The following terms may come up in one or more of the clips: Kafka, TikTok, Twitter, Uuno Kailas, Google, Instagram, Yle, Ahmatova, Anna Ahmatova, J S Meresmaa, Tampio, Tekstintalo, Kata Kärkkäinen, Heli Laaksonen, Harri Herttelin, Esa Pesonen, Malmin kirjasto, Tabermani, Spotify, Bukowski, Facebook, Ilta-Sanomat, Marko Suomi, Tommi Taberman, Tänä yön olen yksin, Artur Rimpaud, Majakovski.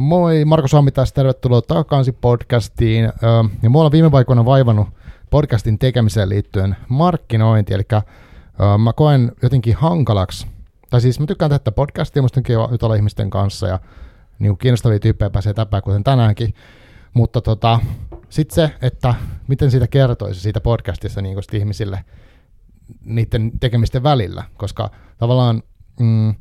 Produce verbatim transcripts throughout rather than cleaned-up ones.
Moi, Marko Suomi tässä, tervetuloa Takakansi-podcastiin. Ja mulla on viime aikoina vaivannut podcastin tekemiseen liittyen markkinointi, eli mä koen jotenkin hankalaksi, tai siis mä tykkään tehdä podcastia, musta on kiva jutella ihmisten kanssa, ja niin kiinnostavia tyyppejä pääsee täpää, kuten tänäänkin, mutta tota, sitten se, että miten siitä kertoisi siitä podcastissa niin ihmisille niiden tekemisten välillä, koska tavallaan mm,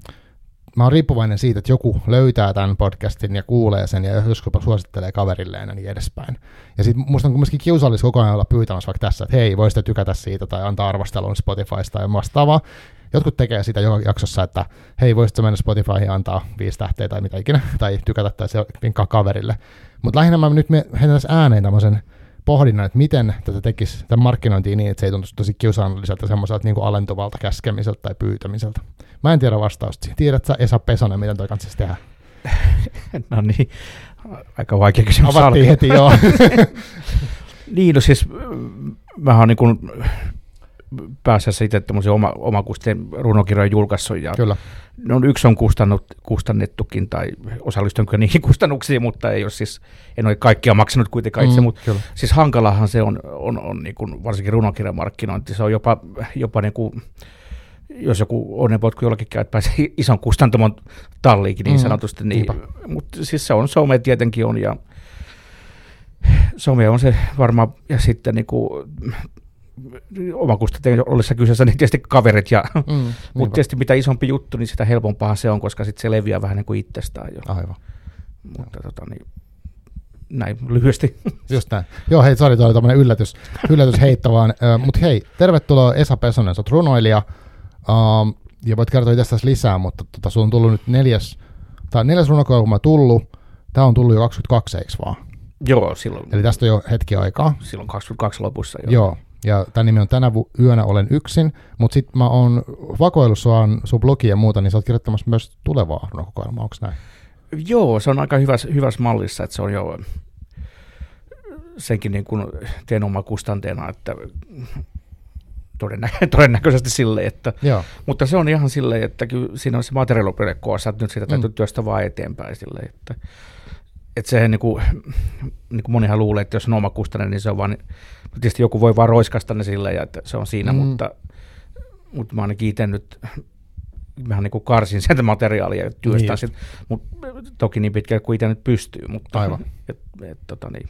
mä oon riippuvainen siitä, että joku löytää tämän podcastin ja kuulee sen ja joskuspa suosittelee kaverilleen ja niin edespäin. Ja sit musta on kumminkin kiusallis koko ajan olla pyytämässä vaikka tässä, että hei, voisitte tykätä siitä tai antaa arvostelun Spotifysta ja vastaavaa. Jotkut tekee sitä joka jaksossa, että hei, voisitko mennä Spotifyhin ja antaa viisi tähteä tai mitä ikinä, tai tykätä tai se vinkkaa kaverille. Mutta lähinnä mä nyt heitän tässä ääneen tämmöisen pohdinnan, että miten tätä tekisi tämän markkinointiin niin, että se ei tuntuisi tosi kiusaannolliselta semmoiselta niin kuin alentuvalta käskemiseltä tai pyytämiseltä. Mä en tiedä vastausta. Tiedät sä, Esa Pesonen, miten toi kanssa tehdään? No niin, aika vaikea kysymys. Avattiin heti, joo. Niin, no siis vähän niin kuin pääasiassa itse tämmöisen oma, omakusten runokirjojen julkaissut. No, yksi on kustannut, kustannettukin, tai osallistunut niihin kustannuksiin, mutta ei ole siis, en ole kaikkia maksanut kuitenkaan itse. Mm, mutta siis hankalahan se on, on, on niin kuin varsinkin runokirjamarkkinointi. Se on jopa, jopa niin kuin, jos joku onnenpotku jollakin käy, että pääsee ison kustantamon talliinkin niin sanotusti. Mm, niin, mutta siis se on, some tietenkin on, ja some on se varmaan, ja sitten niin kuin omakustanteen ollessa kyseessä, niin tietysti kaverit, ja, mm, mutta tietysti mitä isompi juttu, niin sitä helpompaa se on, koska sitten se leviää vähän niin kuin itsestään jo. Aivan. Mutta tota, niin, näin lyhyesti. Just näin. Joo, hei, sori, toi oli tämmöinen yllätys, yllätysheitto vaan. Mutta hei, tervetuloa Esa Pesonen, sä oot runoilija, um, ja voit kertoa itsestäsi lisää, mutta tota, sun on tullut nyt neljäs, tai neljäs runokoja, kun mä tullut, tää on tullut jo kaksikymmentäkaksi, eikö vaan? Joo, silloin. Eli tästä on jo hetki aikaa. Silloin kaksikymmentäkaksi lopussa, joo. Joo. Ja tämän nimi on Tänä yönä olen yksin, mutta sitten mä oon vakoillut sua, sun blogia ja muuta, niin sä oot kirjoittamassa myös tulevaa runokokoelmaa, onko näin? Joo, se on aika hyvässä, hyvässä mallissa, että se on jo senkin niin kuin teen oma kustanteena, että todennä, todennäköisesti silleen, että, joo. Mutta se on ihan silleen, että kyllä siinä on se materiaalipelekoossa, että nyt sitä täytyy mm. työstä vaan eteenpäin silleen, että että sehän niin kuin, niin kuin monihan luulee, että jos on omakustainen, niin se on vaan, tietysti joku voi vaan roiskasta ne silleen, ja että se on siinä, mm. mutta, mutta mä ainakin itse nyt vähän niin kuin karsin sieltä materiaalia ja työstän niin, mutta toki niin pitkään kuin itse nyt pystyy, mutta aivan. Et, et, tota niin.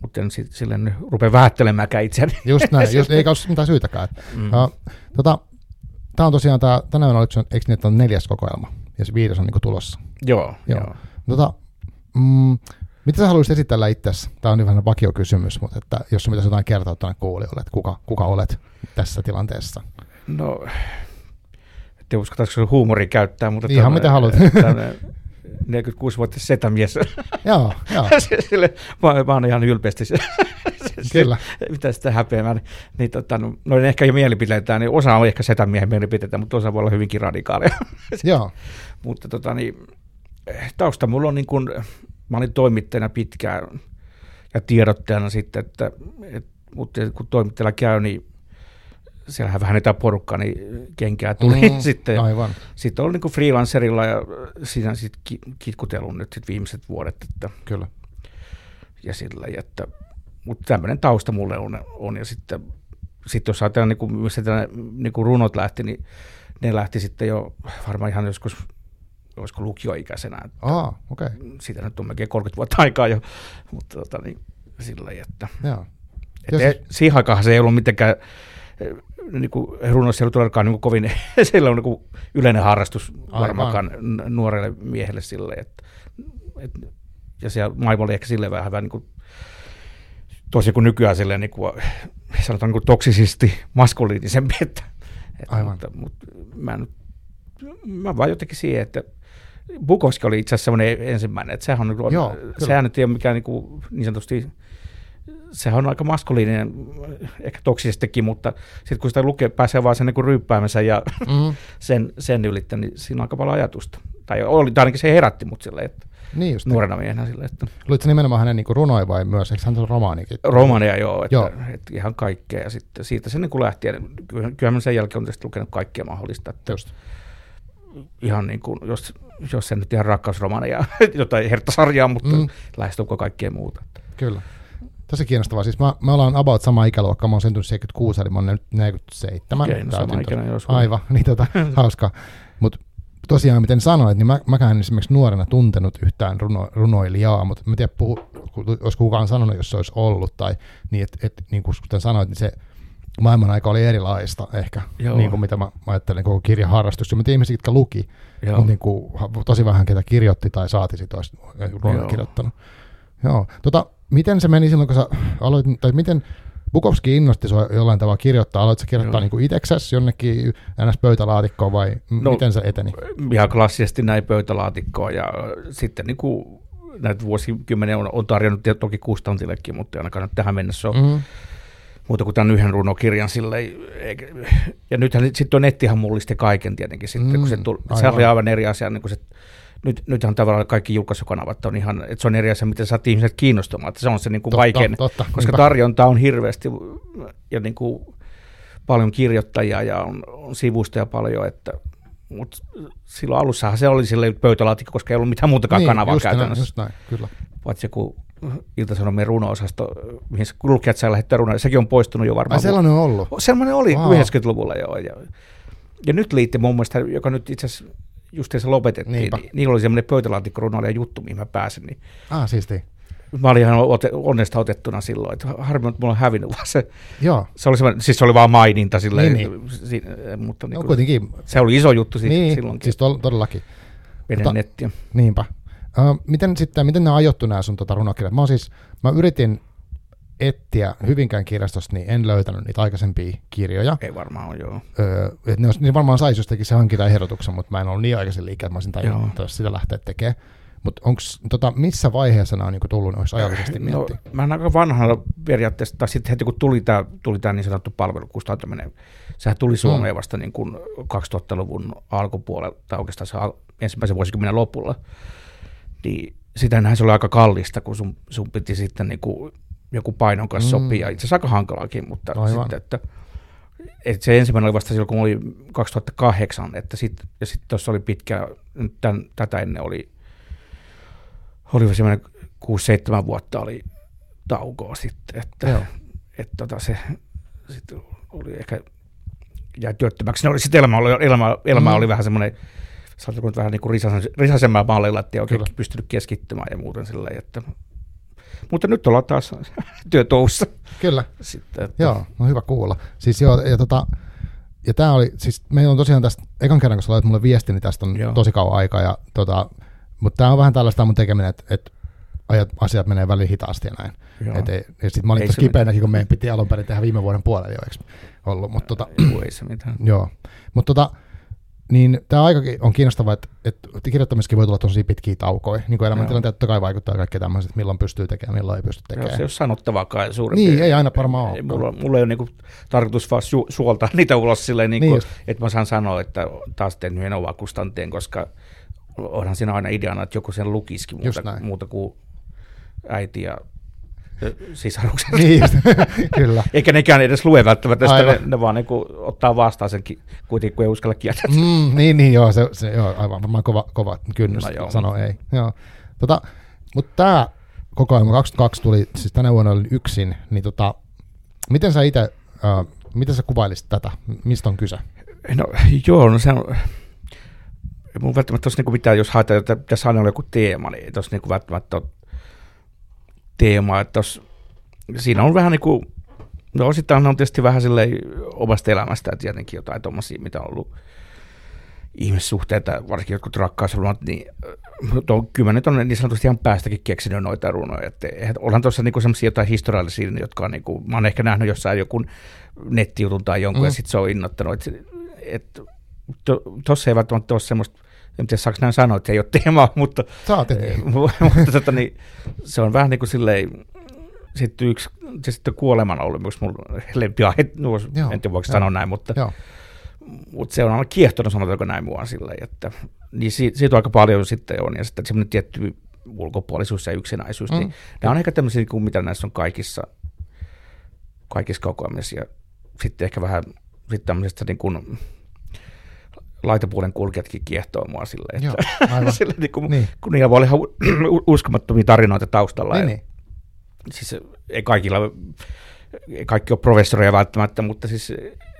Mutta en silleen rupea vähättelemäänkaan itseäni. Just näin, just, eikä ole mitään syytäkään. Mm. Uh, tota, tämä on tosiaan, tää, tänä yönä eikö niitä on neljäs kokoelma, ja se viides on niin kuin tulossa. Joo, joo. joo. Tota, mm, mitä sä haluaisit esitellä itsesi? Tämä on nyt vähän vakiokysymys, mutta että jos sun pitäisi jotain kertoa tuonne kuulijoille, että kuka, kuka olet tässä tilanteessa? No, ettei uskotaanko sun huumoria käyttää, mutta ihan tämän, mitä haluat. neljäkymmentäkuusivuotias setämies. Joo, joo. Sille, mä, mä oon ihan ylpeästi se. Kyllä. Mitä sitä häpeämään. Niin, tota, no ehkä jo mielipiteitä, niin osa on ehkä setämiehen mielipiteitä, mutta osa voi olla hyvinkin radikaaleja. Joo. Mutta tota niin, tausta mulla on niin kuin, mä olin toimittajana pitkään ja tiedottajana sitten, että, et, mutta kun toimittajalla käy, niin siellähän vähän niitä porukkaa, niin kenkää tuli mm, sitten. Aivan. Sitten olin niin kuin freelancerilla ja siinä sitten ki, kitkutellut nyt sit viimeiset vuodet. Että, kyllä. Ja sillä, että, mutta tämmöinen tausta mulle on. on ja sitten, sitten jos ajatellaan, niin kuin, missä tämän, niin kuin runot lähti, niin ne lähti sitten jo varmaan ihan joskus olisiko lukioikäisenä. Aa, okei. Okay. Siitä nyt on melkein kolmekymmentä vuotta aikaa jo, mutta tota niin, sillä lailla, että et siihen aikaan se ei ollut mitenkään, niin kuin runoissa ei ollut todellakaan niin kovin, siellä on niin yleinen harrastus varmaankaan nuorelle miehelle sillä lailla, että et, ja siellä maailma oli ehkä silleen vähän niin kuin, tosi kuin nykyään silleen, niin kuin, sanotaan niin kuin toksisesti maskuliinisempi, että et, mutta, mutta mä nyt, mä vaan jotenkin siihen, että Bukowski oli itse asiassa semmoinen ensimmäinen, että sehän, on, joo, sehän nyt ei ole mikään niin, kuin, niin sanotusti, sehän on aika maskuliininen, ehkä toksisestikin, mutta sitten kun sitä lukee, pääsee vaan sen niin kuin ryyppäämänsä ja mm. sen, sen ylittä, niin siinä on aika paljon ajatusta. Tai oli, ainakin se herätti mut silleen, että niin nuorena miehenä silleen. Että luitko nimenomaan hänen niin kuin runoja vai myös, eikö hän ole romaanikin? Romaaneja joo, että, joo. Että ihan kaikkea. Ja sitten siitä se niin kuin lähti, ja kyllähän sen jälkeen on tietysti lukenut kaikkea mahdollista. Että, ihan niin kuin, jos, jos se nyt ihan rakkausromaneja, jotain herttasarjaa, mutta mm. lähestulkoon kaikkea muuta. Kyllä. Tosi kiinnostavaa. Siis mä, mä ollaan about sama ikäluokka. Mä oon syntynyt seitsemänkymmentäkuusi, eli mä oon neljäkymmentäseitsemän. Okei, no sama ikäinen jos. Aivan, niin tota, hauskaa. Mutta tosiaan, miten sanoit, niin mä, mäkään en esimerkiksi nuorena tuntenut yhtään runo, runoilijaa, mutta mä tiedän, puhu, jos kukaan sanonut, jos se olisi ollut, tai niin, että et, niin kuin kuten sanoit, niin se maailman aika oli erilaista ehkä, niin kuin mitä mä ajattelin koko kirjaharrastus. Ja mä tiedän ihmisiä, jotka luki, mutta niin kuin, tosi vähän ketä kirjoitti tai saati sit olisi runoja kirjoittanut. Joo. Tota, miten se meni silloin, kun sä aloit, tai miten Bukowski innosti sinua jollain tavalla kirjoittaa? Aloitko kirjoittaa niin kuin itseksesi jonnekin ns. Pöytälaatikkoon vai no, miten se eteni? Ihan klassisesti näin pöytälaatikkoon ja sitten niin kuin näitä vuosikymmeniä on, on tarjonnut ja toki kustantillekin, mutta ainakaan nyt tähän mennessä on mm-hmm. muuta kuin tämän yhden runokirjan. Silleen, ja nythän sitten nettihan mullisti kaiken tietenkin sitten, mm-hmm. kun se, tuli, se oli aivan eri asia. Niin kuin se, Nyt, nythän tavallaan kaikki julkaisukanavat on ihan, että se on eri asia, miten saat ihmiset kiinnostumaan, se on se niin kuin vaikein, totta, koska tarjontaa on hirveästi ja niin kuin paljon kirjoittajia ja on, on sivustoja paljon, että, mutta silloin alussahan se oli silleen pöytälaatikko, koska ei ollut mitään muutakaan niin, kanavaa käytännössä, näin, näin, kyllä. Paitsi kun Ilta-Sanomien runo-osasto, mihin lukijat saa lähettää runoja, sekin on poistunut jo varmaan. Ai sellainen on ollut? Sellainen oli wow. yhdeksänkymmentäluvulla jo, ja, ja nyt liitti mun mielestä, joka nyt itse asiassa just se lopetettiin, niinpä. Niin niillä oli semmoinen pöytälaatikkorunoilija juttu, mihin mä pääsin. Niin ah, siisti. Mä olin ihan onnesta otettuna silloin, että harmi, että mulla on hävinnyt vaan se. Joo. Se oli semmoinen, siis se oli vaan maininta silleen. Niin, niin. Si, mutta niin no, kuitenkin. Se oli iso juttu si, niin, silloinkin. Siis tol, todellakin. Menen nettiin. Niinpä. Uh, miten sitten, miten nämä ajottu nämä sun tota, runokirjat? Mä, siis, mä yritin etsiä Hyvinkään kirjastosta, niin en löytänyt niitä aikaisempia kirjoja. Ei varmaan ole, joo. Öö, ne, olisi, ne varmaan saisi jostakin se hankintaehdotuksen, mutta mä en ollut niin aikaisen liikkeen, että mä olisin tajunnut, jos sitä lähteä tekemään. Mutta tota, missä vaiheessa nämä on niinku tullut noissa ajallisesti miettiä? No, mä en aika vanhalla periaatteessa, tai sitten heti kun tuli tämä tuli niin sanottu palvelukustantaminen, sehän tuli Suomeen vasta niin kuin kaksituhattaluvun alkupuolella, tai oikeastaan se al- ensimmäisen vuosikymmenen lopulla. Niin sitähän se oli aika kallista, kun sun, sun piti sitten niinku joku painon kanssa sopii, ja itse asiassa aika hankalaakin, mutta aivan. Sitten, että, että se ensimmäinen oli vasta silloin, kun oli kaksituhattakahdeksan, että sitten sit tuossa oli pitkä, tämän, tätä ennen oli, oli semmoinen kuusi seitsemän vuotta oli taukoa sitten, että et, tota, se sitten oli ehkä, jäi työttömäksi, no sitten elämä, oli, elämä, elämä mm. oli vähän semmoinen, saatko nyt vähän niin kuin risasemmää maaleilla, ettei oikein kyllä. Pystynyt keskittymään ja muuten silleen, että mutta nyt ollaan taas työtoussa. Kyllä. Sitten, että joo, no hyvä kuulla. Siis joo, ja tota, ja tää oli, siis meillä on tosiaan tästä, ekan kerran kun sä laitat mulle viesti, niin tästä on joo. tosi kauan aikaa, ja tota, mutta tää on vähän tällaista mun tekeminen, että et asiat menee väliin hitaasti ja näin. Et ei, ja sit mä olin tossa kipeänäkin, kun meidän piti alun perin tehdä viime vuoden puolella jo, eikö ollut, mutta tota. Ei se mitään. Joo, mutta tota. Niin tämä aika on kiinnostavaa, että, että kirjoittamiskin voi tulla tosi pitkiä taukoja. Niin kuin elämäntilanteet totta kai vaikuttaa kaikki tämmöiset, milloin pystyy tekemään, milloin ei pysty tekemään. Joo, se ei ole sanottavaakaan suurin niin, piirtein. Ei aina varmaan ole. Mulla, mulla ei ole niinku tarkoitus vaan su, suoltaa niitä ulos silleen, niin niin että mä saan sanoa, että taas teen yhden oman kustanteen, koska onhan siinä aina ideana, että joku sen lukisikin muuta, muuta kuin äiti ja sisarukset. Niin, kyllä. Eikä nekään edes lue välttämättä, ne, ne vaan niin kuin, ottaa vastaan sen kuitenkin, kun ei uskalla kieltä. Mm, niin, niin, joo, se, se joo, aivan varmaan kova, kova kynnys no, sanoo ei. Tota, mutta tämä koko ajan kaksikymmentäkaksi tuli, siis tänä vuonna olin yksin, niin tota, miten sä itse, äh, miten sä kuvailisit tätä? Mistä on kyse? No joo, no se on. Mun välttämättä olisi niin mitään, jos haetaan, että tässä aina on joku teema, niin ei tuossa niin välttämättä ole teema, että tos, siinä on vähän niin kuin, no osittain on tietysti vähän silleen omasta elämästä tietenkin jotain tommosia, mitä on ollut ihmissuhteita, varsinkin jotkut rakkausrunot, niin kyllä nyt on niin sanotusti ihan päästäkin keksinyt noita runoja, että onhan tuossa niinku semmoisia jotain historiallisia, jotka on niinku, mä oon ehkä nähnyt jossain joku nettijutun tai jonkun, mm. ja sit se on innoittanut, että et, tuossa to, ei välttämättä ole semmoista. En tiedä, saanko näin sanoa, että ei ole teemaa, mutta, mutta tota, niin, se on vähän niin kuin silleen, sitten yksi, sitten kuoleman on ollut myös mun lempiaihe, en tiedä voiko sanoa näin, mutta, mutta se on aina kiehtonut, sanotaanko näin mua silleen, että niin si, siitä aika paljon sitten on, ja sitten semmoinen tietty ulkopuolisuus ja yksinäisyys, mm. niin nämä on ehkä tämmöisiä, kuin mitä näissä on kaikissa, kaikissa kokoamisissa, ja sitten ehkä vähän sitten tämmöisestä niin kuin laitapuolen kulkijatkin kiehtoo mua silleen. Joo, aivan. Silleen, niin kun, niin. kun niillä voi olla ihan uskomattomia tarinoita taustalla. Niin, ja, niin. Siis ei kaikilla, ei kaikki ole professoreja välttämättä, mutta siis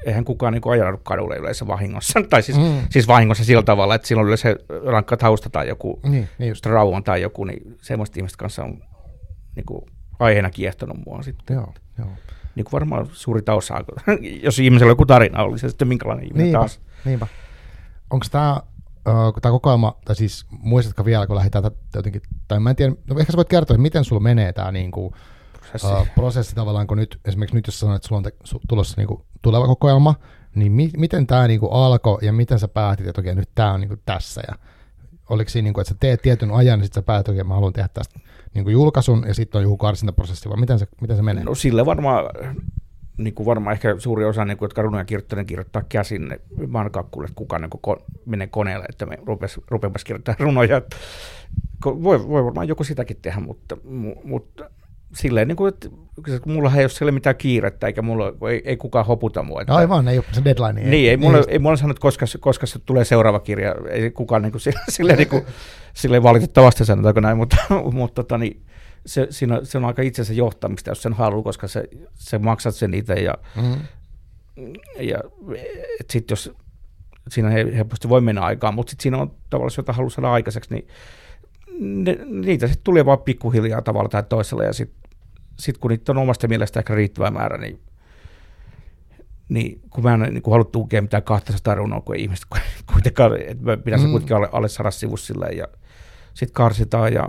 eihän kukaan niin ajanut kadulle yleensä vahingossa. Tai siis, mm. siis vahingossa sillä tavalla, että silloin yleensä rankka tausta tai joku niin, niin trauma tai joku, niin semmoiset ihmiset kanssa on niin kuin aiheena kiehtonut mua sitten. Joo, joo. Niin kuin varmaan suuri tausta, jos ihmisellä joku tarina oli, se sitten minkälainen ihminen niinpä, taas. Niinpa. Onko tämä kokoelma, tai siis muistatko vielä, kun lähdetään jotenkin, tai mä en tiedä, no ehkä sä voit kertoa, että miten sulla menee tämä niinku, prosessi. Uh, prosessi tavallaan, kun nyt, esimerkiksi nyt jos sanoit, että sulla on te, su, tulossa niinku, tuleva kokoelma, niin mi, miten tämä niinku, alkoi ja miten sä päätit, että okei, nyt tämä on niinku, tässä, ja oliko siinä, niinku, että sä teet tietyn ajan, ja sitten sä päätit, että mä haluan tehdä tästä niinku, julkaisun, ja sitten on joku karsintaprosessi, vai miten se, miten se menee? No sille varmaan... Niin kuin varmaan ehkä suuri osa, niin kuin, jotka runoja kirjoittaa, kirjoittaa käsin. Mä en kuule, että kukaan niin kuin, menee koneelle, että me rupeamme kirjoittamaan runoja. Voi, voi varmaan joku sitäkin tehdä, mutta, mutta silleen, niin kuin, että mulla ei ole siellä mitään kiirettä, eikä mulla, ei, ei kukaan hoputa mua. Että, aivan, ei ole se deadline. Niin, ei, ei mulla, ei mulla sanonut, koska, koska se tulee seuraava kirja. Ei kukaan niin kuin, silleen, niin kuin, silleen valitettavasti sanotaanko näin, mutta... mutta tani, Se, siinä, se on aika itsensä johtamista, jos sen haluaa, koska se, se maksat sen itse. Ja, mm. ja sitten jos siinä helposti voi mennä aikaan, mutta sitten siinä on tavallaan, jos jotain haluaa saada aikaiseksi, niin ne, niitä sitten tulee vaan pikkuhiljaa tavalla tai toisella. Ja sitten sit kun niitä on omasta mielestä ehkä riittävä määrä, niin, niin kun mä en niin kun halua tukea mitään kahtaista runoa, kun ei ihmiset kuitenkaan, että mä pidän sen mm. kuitenkin alle, alle sadas sivussa silleen, ja sitten karsitaan ja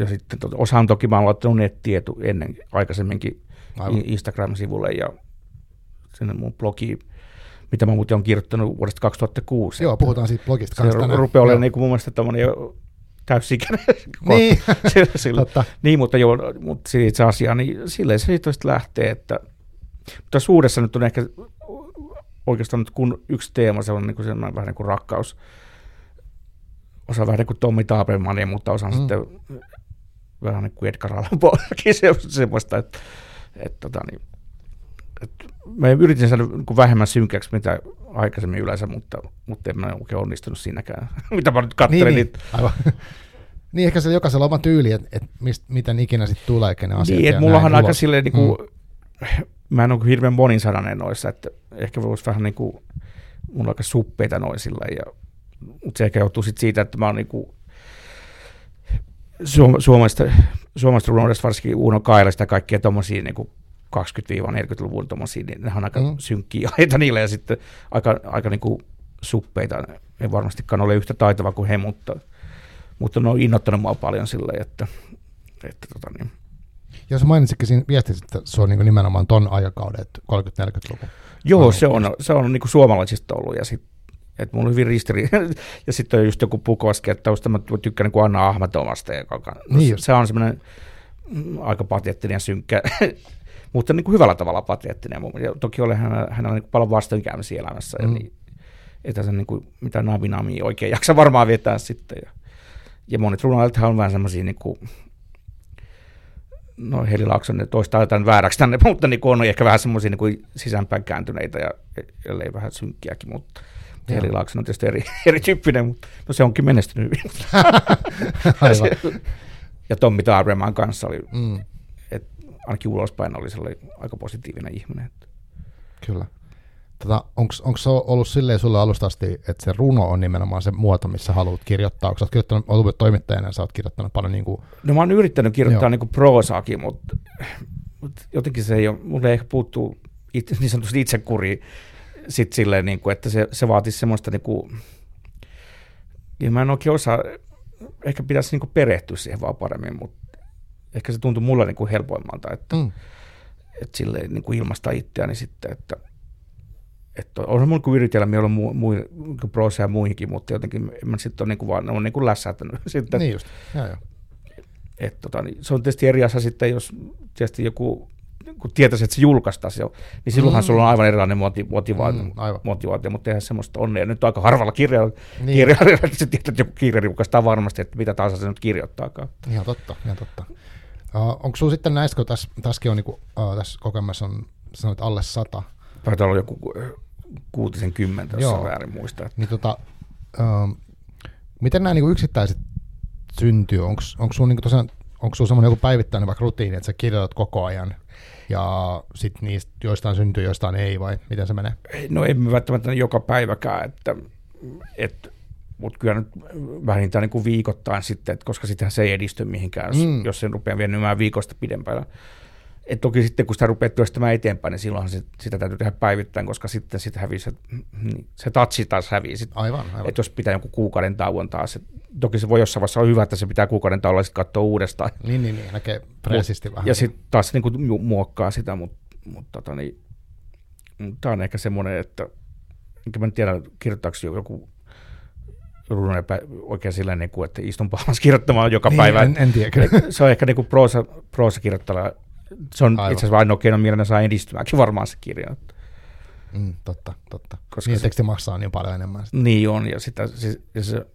ja sitten osaan toki mä olen laittanut nettiä ennen aikaisemminkin aivan. Instagram-sivulle ja sinne mun blogi, mitä mä muuten olen kirjoittanut vuodesta kaksituhattakuusi. Joo, puhutaan siitä blogista kanssa tänään. Se rupeaa olemaan niin mun mielestä tämmöinen jo täysikäinen. Niin, sillä, sillä. Totta. Niin, mutta, joo, mutta itse asiassa niin silleen se sitten lähtee. Että, mutta tässä uudessa nyt on ehkä oikeastaan nyt kun yksi teema, se on niin kuin sellainen vähän niin kuin rakkaus. Osa vähän niin kuin Tommi Tabermani, mutta osaan mm. sitten... vähän niin kuin Edgar Allan Poekin semmoista, että, että, että, että mä yritin saada vähemmän synkäksi mitä aikaisemmin yleensä, mutta, mutta en mä oikein onnistunut siinäkään, mitä mä nyt katselin. Niin, niin. Niin ehkä se jokaisella on oma tyyli, että, että mist, miten ikinä sitten tulee, kenen asiat. Niin, mullahan aika silleen, niin kuin, mm. mä en ole hirveän monisanainen noissa, että ehkä voisi vähän niin kuin, mulla on aika suppeita noisilla, ja, mutta se ehkä joutuu sitten siitä, että mä oon niin kuin, Suomesta, Suomesta runoudesta, varsinkin Uuno Kailasta ja kaikkia tuommoisia niin kaksikymmentä-neljäkymmentäluvun tuommoisia, niin ne on aika mm. synkkiä aiheita niille ja sitten aika, aika niin kuin suppeita. Ei varmastikaan ole yhtä taitava kuin he, mutta, mutta ne on innoittanut mua paljon silleen, että... että tota niin. Ja sä mainitsitkin siinä viestissä, että se on niin nimenomaan ton aikakauden, että kolmekymmentä-neljäkymmentäluvun. Joo, se on, se on niin kuin suomalaisista ollut ja sitten... Että mulla on hyvin ristiri. Ja sitten on just joku Bukowski, että mä tykkään niin kuin Anna Ahmatovasta. Niin se on semmoinen aika pateettinen synkkä, mutta niin kuin hyvällä tavalla pateettinen. Ja toki oli hänellä, hänellä niin kuin paljon vastoinkäymisiä elämässä. Mm. Niin, että se niin kuin mitään naminamia oikein jaksa varmaan vetää sitten. Ja, ja monet runoilijathan on vähän semmoisia, niin kuin, no Heli Laaksonen toistaa jotain vääräksi tänne, mutta niin kuin on ehkä vähän semmoisia niin kuin sisäänpäin kääntyneitä ja ellei vähän synkkiäkin, mutta... Heli Laaksonen on tietysti eri, erityyppinen, mutta no se onkin menestynyt hyvin. Aivan. Ja Tommi Taberman kanssa oli, mm. et, ainakin ulospäin oli sellainen aika positiivinen ihminen. Kyllä. Tota, onko se ollut silleen sulle alusta asti, että se runo on nimenomaan se muoto, missä haluat kirjoittaa? Onko kirjoittanut, olet toimittajana ja sä oot kirjoittanut paljon niin kuin... No mä oon yrittänyt kirjoittaa niin kuin proosaakin, mutta, mutta jotenkin se ei ole, mulle ehkä puuttuu it, niin sanotusti itsekuriin. Sitten silleen, niin kuin, että se, se vaatisi semmoista, niin kuin, ja mä en oikein osaa, ehkä pitäisi niin kuin perehtyä siihen vaan paremmin, mutta ehkä se tuntui mulle niin kuin helpoimmalta, että, mm. että silleen niin kuin ilmaista itseäni sitten, että, että on mun kuin yritelmiä olla muu, muu, niin proosa ja muihinkin, mutta jotenkin mä sitten on niin kuin vaan, ne on niin kuin lässähtänyt sitten. Niin just, joo joo. Että tota, niin se on tietysti eri asia sitten, jos tietysti joku... kun tietäisi, että se julkaistaisi, niin silloinhan mm. sulla on aivan erilainen motivaatio, mm, aivan. motivaatio mutta eihän semmoista onnea. Nyt on aika harvalla kirjalla, niin. kirjalla että se tietää, että joku kirja julkaistaan varmasti, että mitä taas se nyt kirjoittaakaan. Ihan totta, ihan totta. Uh, onko sinulla sitten näistä, kun tässä, tässäkin on, niin kuin, uh, tässä kokemassa on, sanoit alle sata? Taitaa olla joku kuusikymmentä, jos on väärin muistaa. Niin tota, ähm, miten nämä niinku yksittäiset syntyy? Onko sinulla niinku semmoinen joku päivittäinen vaikka rutiini, että sä kirjoitat koko ajan ja sitten niistä joistain syntyy, joistain ei, vai miten se menee? No ei välttämättä joka päiväkään, että... että mutta kyllä nyt vähintään niin kuin viikoittain sitten, että koska sitähän se ei edisty mihinkään, mm. jos sen rupeaa vienymään viikosta pidempään. Et toki sitten, kun sitä rupeaa työstämään eteenpäin, niin silloinhan se, sitä täytyy tehdä päivittäin, koska sitten sit hävii se, se tatsi taas hävii. Sit, aivan, aivan. Että jos pitää joku kuukauden tauon taas. Et toki se voi jossain vaiheessa olla hyvä, että se pitää kuukauden tauolla sitten katsoa uudestaan. Niin, niin, niin näkee presisti vähän. Ja sitten taas niin kuin muokkaa sitä, mutta mut, tota, niin, tämä on ehkä semmoinen, että enkä mä tiedä, kirjoittaako joku runon oikein sillä niin kuin, että istun pahamassa kirjoittamaan joka niin, päivä. En, en tiedä. Se on ehkä niin kuin proosa, proosakirjoittaja. Se on aivan. Itse asiassa ainoa keino, millä ne saa edistymäänkin varmaan se kirja. Mm, totta, totta. Koska niin, se, teksti maksaa niin paljon enemmän. Sitä. Niin on, ja, sitä, se, ja se,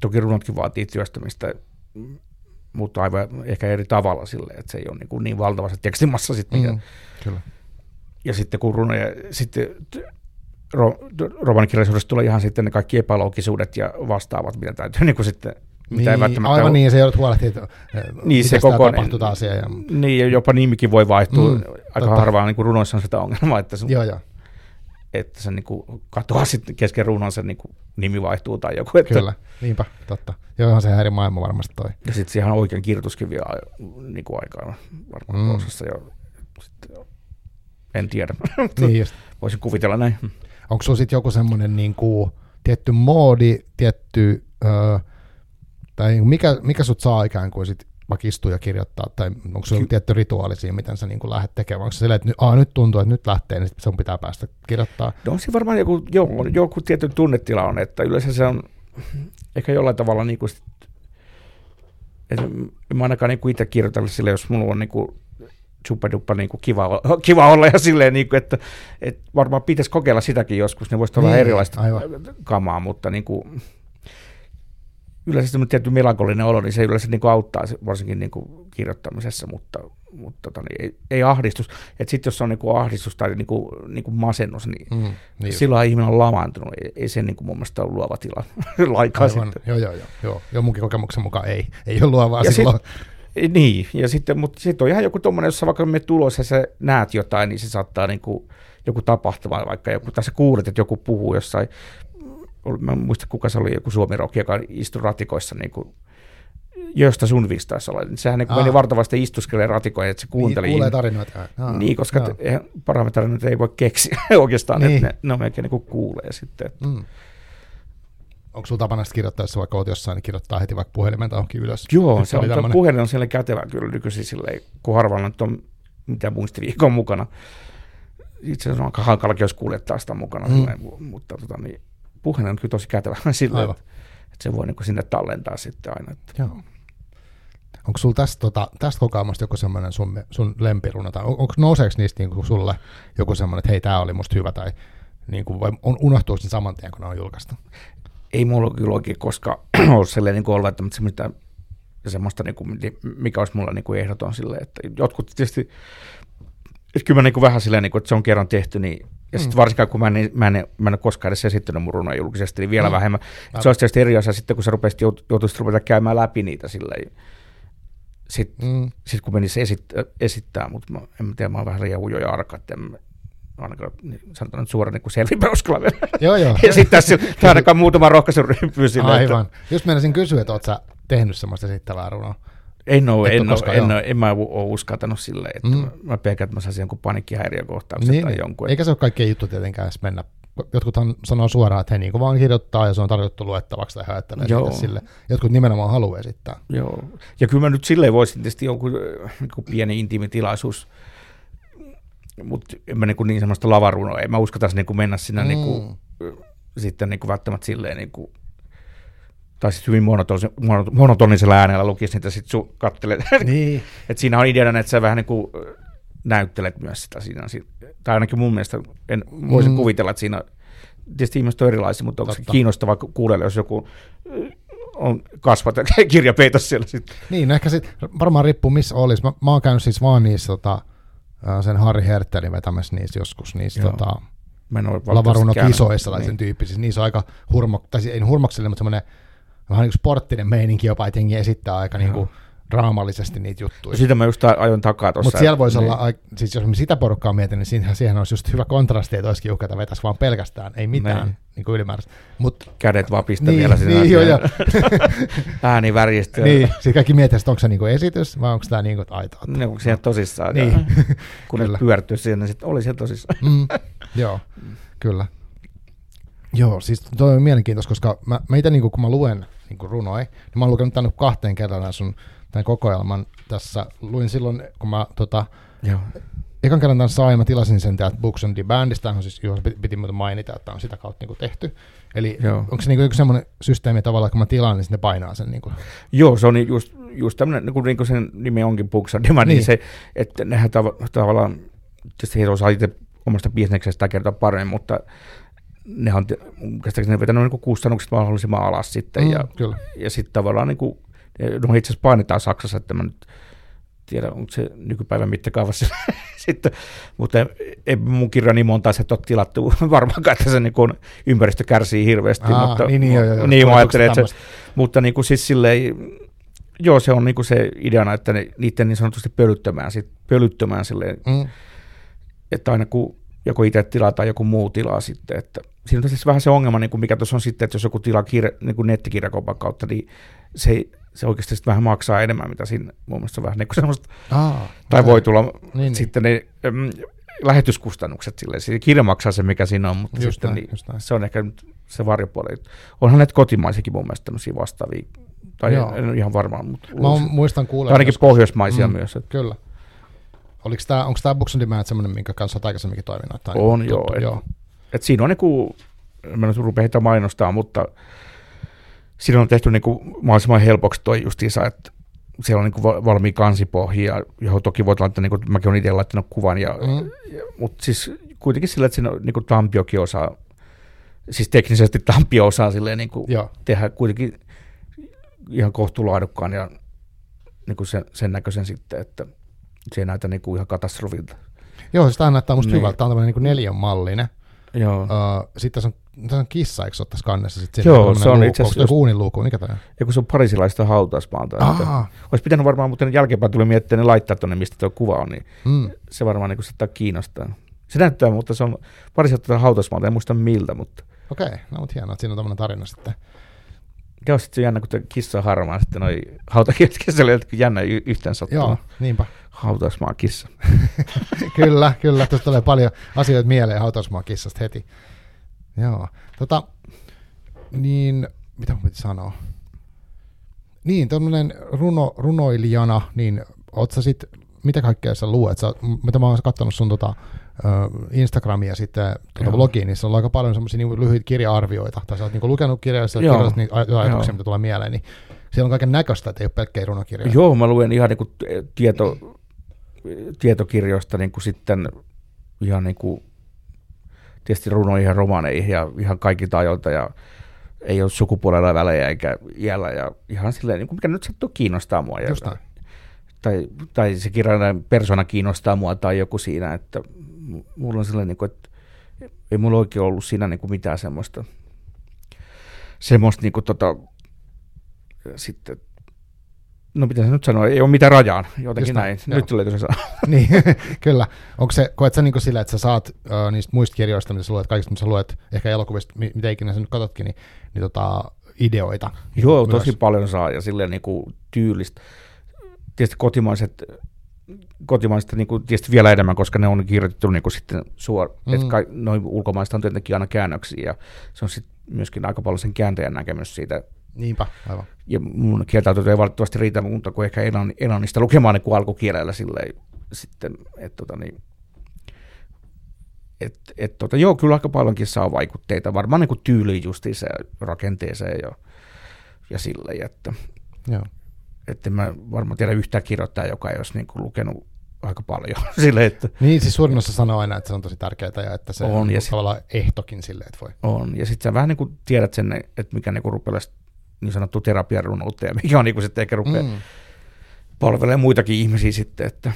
toki runotkin vaatii työstämistä, mutta aivan ehkä eri tavalla silleen, että se ei ole niin, kuin niin valtava se tekstimassa sitten. Mm, kyllä. Ja sitten kun runoja... Sitten, Ro- romaanikirjallisuudessa tulee ihan sitten ne kaikki epäloogisuudet ja vastaavat, mitä täytyy niin kuin sitten... Mitä niin, ei aivan ole. Niin, ja se joudut huolehtimaan, että niin, se koko tapahtuu taas ja... Niin, jopa nimikin voi vaihtua. Mm, aika totta. Harvaan niin kuin runoissa on sitä ongelmaa, että se, joo, joo. Että se niin kuin katoaa sitten kesken runon, se niin kuin nimi vaihtuu tai joku. Että, kyllä, niinpä, totta. Joo, se häiri maailma varmasti toi. Ja sitten se ihan oikein kirjoituskin vielä niin kuin aikaan varmaan mm. osassa jo. Sitten, en tiedä. Niin just. Voisin kuvitella näin. Onko sinulla sitten joku semmoinen niin kuin tietty moodi, tietty, öö, tai mikä, mikä sut saa ikään kuin sit vaikka istua ja kirjoittaa, tai onko sinulla Ky- tietty rituaali siinä, miten sä niin kuin lähdet tekemään? Onko se silleen, että nyt, aa, nyt tuntuu, että nyt lähtee, niin sun pitää päästä kirjoittaa? No on siinä varmaan joku, joku, joku tietty tunnetila on, että yleensä se on ehkä jollain tavalla, niin kuin sit, että mä ainakaan niin kuin itse kirjoitan sille, jos mulla on niin kuin tsupaduppa niin kiva, kiva olla ja silleen, niin kuin, että, että varmaan pitäisi kokeilla sitäkin joskus, ne voisi olla niin, erilaista aivan. kamaa, mutta niin kuin, yleensä semmoinen tietty melankolinen olo, niin se yleensä niin kuin auttaa varsinkin niin kuin kirjoittamisessa, mutta, mutta tota, niin ei, ei ahdistus. Että sitten jos on niin kuin ahdistus tai niin kuin, niin kuin masennus, niin, mm, niin silloin ihminen on lamaantunut, ei, ei se niin kuin mun mielestä ole luova tila laikaa sitten. Joo, joo, joo, joo. joo munkin kokemuksen mukaan ei, ei ole luovaa silloin. Sit, Niin, ja sitten, mutta sitten on ihan joku tommoinen, jos vaikka me tulossa ja sä näet jotain, niin se saattaa niin kuin, joku tapahtuma, vaikka joku, tai sä kuulet, että joku puhuu jossain, mä en muista kuka se oli, joku suomirokki, joka istui ratikoissa, niin kuin, josta sun viisi taisi olla, niin sehän niin meni vartavasti istuskeleen ratikoihin, että se kuunteli. Niin, kuulee tarinoita. Aa, niin, koska te, parhaimmat tarinoita ei voi keksiä oikeastaan, niin. Että ne, ne on melkein niin kuin kuulee sitten. Että. Mm. Onko sinulla tapana sitten kirjoittaa, jos vaikka olet jossain, niin kirjoittaa heti vaikka puhelimen tai onkin ylös? Joo, se on, tämmönen... puhelin on siellä kätevä kyllä nykyisin silleen, kun harvalla nyt on mitään muistiviikon mukana. Itse asiassa on aika hankalakin, jos kuljettaa sitä mukana, mm. silleen, mutta tota, niin, puhelin on kyllä tosi kätevä silleen, että, että se voi niin kuin sinne tallentaa sitten aina. Että... Joo. Onko sinulla tästä, tota, tästä kokemusta joku semmoinen sun, sun lempiruna, tai on, onko nouseeko niistä niin kuin sulle joku semmoinen, että hei, tämä oli musta hyvä, tai niin kuin, vai on, unohtuuko sen saman tien, kun ne on julkaistu? Ei mulla kyllä oikein koskaan ole sellainen niin olla, että mitä semmoista, niin kuin, mikä olisi mulla niin kuin ehdoton silleen, että jotkut tietysti, että kyllä mä niin kuin vähän silleen, niin kuin, että se on kerran tehty, niin, ja mm. sitten varsinkaan kun mä en, mä en, mä en ole koskaan edes esittänyt mun runoja julkisesti, niin vielä mm. vähemmän. Että se olisi tietysti eri asia sitten, kun sä rupesit, joutuisit ruveta käymään läpi niitä silleen, sitten mm. sit, kun menisi esittää, esittää mutta mä, en tiedä, mä oon vähän liian ujo ja arka, että en, ainakaan sanotaan nyt suoraan niin selvipäysklaveri. Joo, joo. Ja sitten tässä on ainakaan muutama rohkaisun ryppyy sille. Aivan. Että... Just menisin kysyä, että oletko sä tehnyt semmoista esittävää runoa? En ole, en, ole, en, ole, en mä ole uskaltanut silleen, että mm. mä pelkään, että mä saisin jonkun paniikkihäiriökohtauksen niin, tai jonkun. Että... Eikä se ole kaikkea juttu tietenkään edes mennä. Jotkuthan sanoo suoraan, että he niin kuin vaan kirjoittaa ja se on tarjottu luettavaksi tai häättelee sille. Jotkut nimenomaan haluaa esittää. Joo. Ja kyllä mä nyt silleen voisin tietysti jonkun pieni intiimi tilaisuus. Mutta en mä niin, niin semmoista lavarunoa, en mä uskaltaisi niin mennä siinä mm. niin sitten niin välttämättä silleen, niin kuin, tai sitten hyvin monotonisella monotoni äänellä lukisi niitä sitten sun kattele. Niin. Että siinä on ideana, että sä vähän niin kuin näyttelet myös sitä siinä, tai ainakin mun mielestä en voisi mm. kuvitella, että siinä tietysti ihmiset on erilaisia, mutta onko se kiinnostavaa kuulella, jos joku... on kasvat ja kirja peitos siellä sitten. Niin, no ehkä sitten varmaan riippuu missä olisi. Mä, mä oon käynyt siis vaan niissä... Tota, sen Harri Herttelin vetämässä niissä joskus, niissä tota, lavarunokisoissa tai sen niin. tyyppisissä. Niissä on aika hurmok, tai ei hurmokselle, mutta semmoinen vähän niin kuin sporttinen meininki jopa, että jengi esittää aika niin kuin draamallisesti niitä juttuja. Sitä mä just ajoin takaa tuossa. Mutta siellä voisi niin. olla, siis jos me sitä porukkaa mietin, niin siinähän, siihen olisi just hyvä kontrasti, että olisikin uhka, että vetäisi vaan pelkästään, ei mitään niin. Niin kuin ylimääräistä. Mut, kädet vaan pistä niin, vielä sinä. Niin, joo, joo. Ääni värjistyy. Niin, sitten kaikki miettii, että onko se niinku esitys vai onko tämä niinku aitoa. No, onko siellä tosissaan. Niin. Kun ne pyörtyy siihen, niin sitten oli siellä tosissaan. mm, joo, kyllä. Joo, siis toi on mielenkiintoista, koska mä, mä itse niinku, kun mä luen niinku runoi, niin mä oon lukenut tämän kahteen kerran sun tämän kokoelman tässä. Luin silloin, kun mä tota, joo. ekan kerran tämän sain, mä tilasin sen täältä Books and the Bandista, on siis, johon piti mainita, että on sitä kautta niinku tehty. Eli joo. onko se niinku joku semmoinen systeemi tavallaan, kun mä tilaan, niin sitten painaa sen? Niinku. Joo, se on just, just tämmöinen, niin kuin niinku sen nimi onkin Books and the Band, niin. niin se, että nehän tav- tavallaan, tietysti he osaa itse omasta bisneksestä kertoa paremmin, mutta nehän on, käsittääkseni ne on vetänyt niinku kustannukset mahdollisimman alas sitten, mm, ja, ja sitten tavallaan niinku, no itse asiassa painetaan Saksassa, että mä nyt tiedän, onko se nykypäivän mittakaavassa sitten, mutta ei mun kirjani monta se ole tilattu varmaankaan, että se niin kun ympäristö kärsii hirveästi, Aa, mutta niin, niin, joo, niin mä ajattelen, että se, mutta niin kuin siis silleen, joo se on niin kuin se ideana, että ne, niiden niin sanotusti pölyttämään, sit, pölyttämään silleen, mm. että aina kun joku itse tilaa tai joku muu tilaa sitten, että siinä on siis vähän se ongelma, niin kuin mikä tuossa on sitten, että jos joku tilaa kirja, niin kuin nettikirjakaupan kautta, niin se ei se oikeasti sitten vähän maksaa enemmän, mitä siinä mun mielestä vähän niin kuin semmoista, Aa, tai se, voi tulla niin, sitten niin. ne mm, lähetyskustannukset silleen, se kirja maksaa se mikä siinä on, mutta just sitten näin, niin, se on ehkä nyt se varjopuoli. Onhan näitä kotimaisiakin mun mielestä tämmöisiä vastaavia, tai joo. en ole ihan varmaan, mutta mä on, muistan kuulemaan. Tai ainakin joskus. pohjoismaisia mm, myös. Että. Kyllä. Oliko tää, onko tämä Books and the Band semmoinen, minkä kanssa olet aikaisemminkin toiminut? Tai on niin, joo, joo. Että et siinä on niin kuin, mä nyt rupean heitä mainostaa, mutta siinä on tehty niin kuin mahdollisimman helpoksi tuo justiinsa, että siellä on niin kuin valmiin kansipohjia, johon toki voit laittaa, niin kuin mäkin olen itse laittanut kuvan, ja, mm. ja, mutta siis kuitenkin sillä, että siinä on, niin kuin Tampiokin osaa, siis teknisesti Tampio osaa silleen niin kuin tehdä kuitenkin ihan kohtuulaadukkaan ja niin kuin sen, sen näköisen sitten, että se ei näytä niin kuin ihan katastrofilta. Joo, siis tämä näyttää musta niin. hyvältä, tämä on tämmöinen niin kuin neljän mallinen. Joo. Uh, sitten tässä on Tässä on kissa, eikö se ole tässä kannessa? Sitten joo, se on itse asiassa. Onko se uuninluuku? Mikä tämä on? Eiku se on parisilaista hautausmaalta. Olisi pitänyt varmaan, mutta jälkeenpäin tuli miettiä, ne laittaa tuonne, mistä tuo kuva on, niin mm. se varmaan niin saattaa kiinnostaa. Se näyttää, mutta se on parisilaista hautausmaalta, en muista miltä, mutta. Okei, okay. No mutta hienoa, että siinä on tämmöinen tarina sitten. Joo, sitten se jännä, kun kissa on harmaa, sitten noi hautakirjat kissa oli jännä y- yhteen sattua. Joo, niinpä. Hautausmaa kissa. Kyllä, kyllä, tuossa tulee paljon asioita mieleen hautausmaa kissasta heti. Joo, tota, niin, mitä mun piti sanoa? Niin, tuommoinen runo, runoilijana, niin oot sä sit, mitä kaikkea sä luet? Sä, mitä mä oon katsonut sun tota, Instagramia ja sitten tuota blogiin, niin se on aika paljon semmoisia niinku lyhyitä kirja-arvioita, tai sä oot niinku lukenut kirjoja, sä kirjoitat niitä ajatuksia, mitä tulee mieleen, niin siellä on kaiken näköistä, että ei ole pelkkää runokirjoja. Joo, mä luen ihan niinku tieto, tietokirjoista niinku sitten ihan niinku tietysti runoihin ja romaneihin ja ihan kaikilta ajoilta ja ei ole sukupuolella välejä eikä iällä ja ihan silleen, niin mikä nyt sattuu kiinnostaa mua. Ja, tai, tai se kirjailijan persona kiinnostaa mua tai joku siinä, että mulla on silleen, että ei mulla oikein ollut siinä mitään semmoista, semmoista niin kuin tota, sitten, no mitä sä nyt sanoa, ei ole mitään rajaan, jotenkin näin. Joo. Nyt tulee tosiaan. Niin, kyllä. Onko se, koet sä niin kuin sillä, että sä saat uh, niistä muista kirjoista, mitä sä luet, kaikista, mitä sä luet, ehkä elokuvista, mitä ikinä sä nyt katsotkin, niin, niin tota, ideoita? Joo, myös. Tosi paljon saa ja silleen niin kuin tyylistä. Tietysti kotimaiset, kotimaiset niin kuin, tietysti vielä enemmän, koska ne on kirjoitettu niin kuin sitten suoraan. Mm. Noin ulkomaista on tietenkin aina käännöksiä ja se on sitten myöskin aika paljon sen kääntäjän näkemys siitä. Niinpä, aivan. Ja mun kieltäytyy ei valitettavasti riitä muuta kuin ehkä englannista lukemaan niin kuin alkukielellä silleen sitten, että tota niin, et, et, tota, joo, kyllä aika paljonkin saa vaikutteita, varmaan niin kuin tyyliin justiinsa ja rakenteeseen ja, ja silleen, että joo. Et en mä varmaan tiedä yhtään kirjoittajaa, joka ei olisi niin kuin lukenut aika paljon silleen, että niin, siis suurin osa sanoo aina, että se on tosi tärkeää ja että se on, on ja tavallaan sit, ehtokin silleen, että voi. On, ja sitten sä vähän niin kuin tiedät sen, että mikä niin kuin rupeaa niin sanottu terapiarunoutta, mikä on niin kuin sitten ehkä rupeaa mm. palvelemaan muitakin ihmisiä sitten, että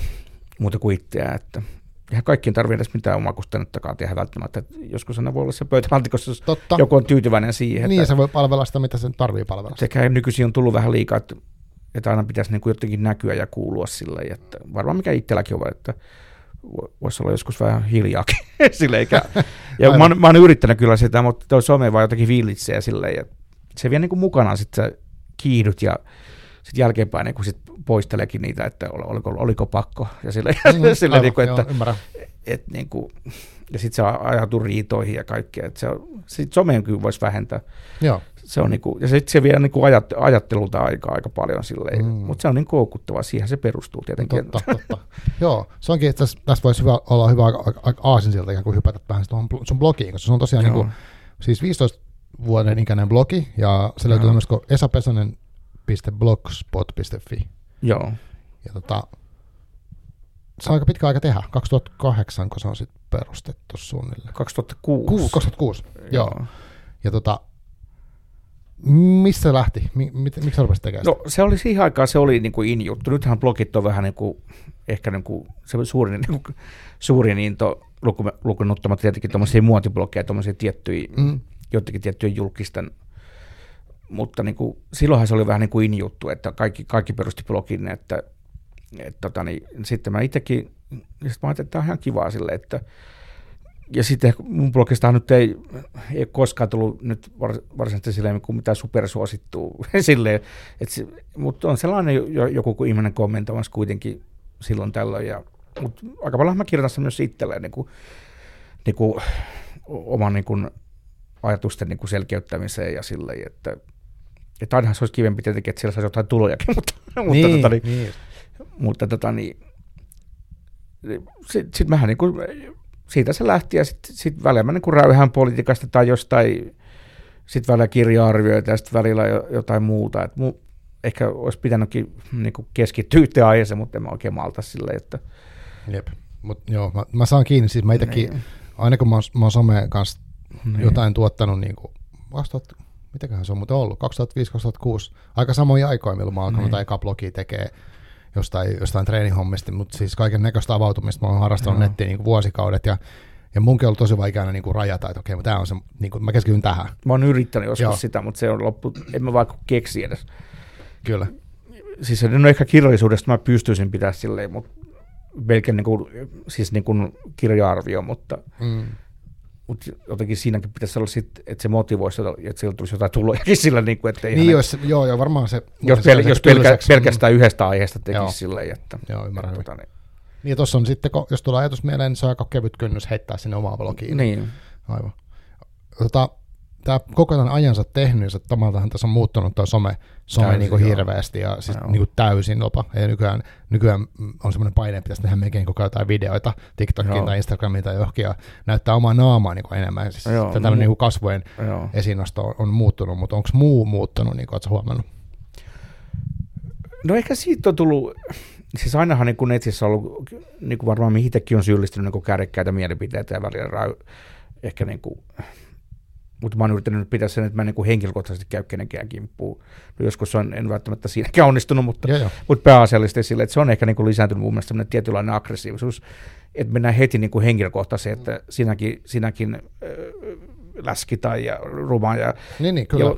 muuta kuin itseään, että eihän kaikkiin tarvitse edes mitään omakustannettakaan tehdä välttämättä. Joskus aina voi olla se pöytälaatikossa, jos Totta. joku on tyytyväinen siihen. Niin, että se voi palvella sitä, mitä sen tarvitsee palvella. Sekä nykyisin on tullut vähän liikaa, että, että aina pitäisi niin kuin jotenkin näkyä ja kuulua sillä että varmaan mikä itselläkin on, että voisi olla joskus vähän hiljaakin sille eikä. Ja mä, oon, mä oon yrittänyt kyllä sitä, mutta toi some vaan jotenkin viilitsee silleen. Ja se vie niin kuin mukanaan sitten kiihdyt ja sitten jälkeenpäin niin kun sit poisteleekin niitä, että oliko, oliko pakko ja sille, mm, sille aivan, niin kuin, että, joo, et, niin kuin, ja sitten se ajautuu riitoihin ja kaikkea, että se on, sit someen kyllä voisi vähentää, joo. Se on niin kuin, ja sitten se vie niin kuin ajat, ajattelulta aikaa aika paljon silleen, mm. mutta se on niin koukuttavaa, siihen se perustuu tietenkin. Totta, totta. Joo, se onkin, että tässä, tässä voisi hyvä, olla hyvä aasinsilta ikään kuin hypätä vähän sun blogiin, koska se on tosiaan niin kuin, siis viisitoista vuoden ikäinen blogi, ja se löytyy myös kuin Esa Pesonen blogspot piste fi. Joo. Ja tota, se on aika pitkä aika tehdä, kaksituhattakahdeksan, kun se on sit perustettu suunnilleen. kaksituhattakuusi Ku, kaksituhattakuusi, joo. joo. Ja tota, missä lähti? M- mit, miksi sä rupesit tekemään? No se oli siihen aikaan, se oli niinku in-juttu. Nythän blogit on vähän niinku, ehkä niinku, se suurin, niinku, suurin into, lukunottamatta tietenkin tuommoisia muotiblogeja, tuommoisia tiettyjä, mm. joitakin tiettyjä julkisten. Mutta niin kuin, silloinhan se oli vähän niin kuin in-juttu, että kaikki, kaikki perusti blogin, että et, tota, niin, sitten mä itsekin, sit mä ajattelin, että tämä on ihan kivaa sille, että ja sitten mun blogistahan nyt ei, ei koskaan tullut nyt varsinaisesti silleen kuin mitään supersuosittua silleen, se, mutta on sellainen joku kun ihminen kommentoimassa kuitenkin silloin tällöin, ja, mutta aika paljon mä kirjoitan sitä myös itselleen niin kuin, niin kuin, oman niin kuin, ajatusten niin kuin selkeyttämiseen ja silleen, että että ainahan se olisi kivempi tietenkin, että siellä saisi jotain tulojakin, mutta, niin, mutta, tota, niin, mutta tota, niin, sit, sit mähän niin kuin, siitä se lähti ja sitten sit välillä mä niin kuin räyhään politiikasta tai jostain, sitten välillä kirja-arvioita ja sitten välillä jotain muuta. Et mu, ehkä olisi pitänytkin niin kuin keskittyä yhteen aiheeseen, mutta en mä oikein malta silleen. Että jep, mutta joo, mä, mä saan kiinni, siis mä itsekin, niin. Aina kun mä oon, mä oon someen kanssa niin. jotain tuottanut niin kuin vastaat. Mitäköhän se on muuten ollut? kaksituhattaviisi kaksituhattakuusi Aika samoja aikoja, milloin mä alkanut niin. eka blogia tekee jostain, jostain treenihommista, mutta siis kaiken näköistä avautumista mä oon harrastanut no. nettiä niin kuin vuosikaudet ja, ja munkin on ollut tosi vaikea aina niin kuin rajata, että okei, mutta tää on se, niin kuin, mä keskityn tähän. Mä oon yrittänyt joskus Joo. sitä, mutta se on loppu, en mä vaikka keksi edes. Kyllä. Siis no ehkä kirjallisuudesta mä pystyisin pitää silleen, mutta melkein niin kuin, siis niin kuin kirja-arvio, mutta mm. mutta jotenkin siinäkin pitäisi olla sitten, että se motivoisi, että sillä tulisi jotain tulojakin sillä. Niin, kuin, ettei niin jos, joo, joo, varmaan se. Jos, pel, se jos pelkä, pelkästään yhdestä aiheesta tekisi silleen. Että, joo, ymmärrän. Että, tuota, niin tuossa on sitten, jos tulee ajatus mieleen, niin se on aika kevyt kynnys heittää sinne omaan blogiin. Niin. Aivan. Tota, tämä koko tämän ajansa tehnyt, että tavallaan tässä on muuttunut tuo some, some täysin, niin kuin hirveästi ja siis niin kuin täysin lopa. Ja nykyään, nykyään on semmoinen paine, että pitäisi tehdä melkein koko ajan jotain videoita TikTokiin joo. tai Instagramiin tai johonkin ja näyttää omaa naamaa niin kuin enemmän. Siis joo, tätä no, niin kuin kasvojen joo. esiinnosto on, on muuttunut, mutta onko muu muuttunut, niin kuin oletko huomannut? No ehkä siitä on tullut, siis ainahan niin kuin netissä on ollut, niin kuin varmaan mihin itsekin on syyllistynyt niin kuin kärkkäitä mielipiteitä ja välillä ehkä niin kuin. Mutta mä oon yrittänyt pitää sen, että mä en niin henkilökohtaisesti käy kenenkään kimppuun. No joskus on, en välttämättä siinäkään onnistunut, mutta, mutta pääasiallisesti sille, että se on ehkä niin lisääntynyt mun mielestä sellainen tietynlainen aggressiivisuus, että mennään heti niin henkilökohtaisesti, että sinäkin, sinäkin äh, läskitään ja rumaan. Ja, niin, niin, kyllä. Ja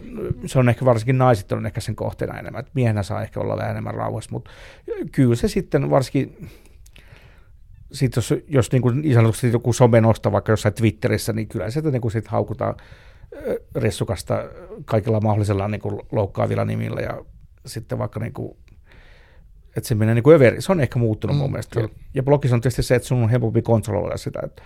se on ehkä varsinkin naiset on ehkä sen kohteena enemmän, että miehenä saa ehkä olla vähän enemmän rauhassa, mutta kyllä se sitten varsinkin. Sitten jos, jos niin kuin isännöksi joku some nostaa vaikka jossain Twitterissä, niin kyllä sieltä niin sitten haukutaan ressukasta kaikilla mahdollisella niin kuin loukkaavilla nimillä ja sitten vaikka niin kuin, että se menee niin kuin överi. Se on ehkä muuttunut mm, mun mielestä. Ja, ja blogissa on tietysti se, että sun on helpompi kontrolloida sitä. Että,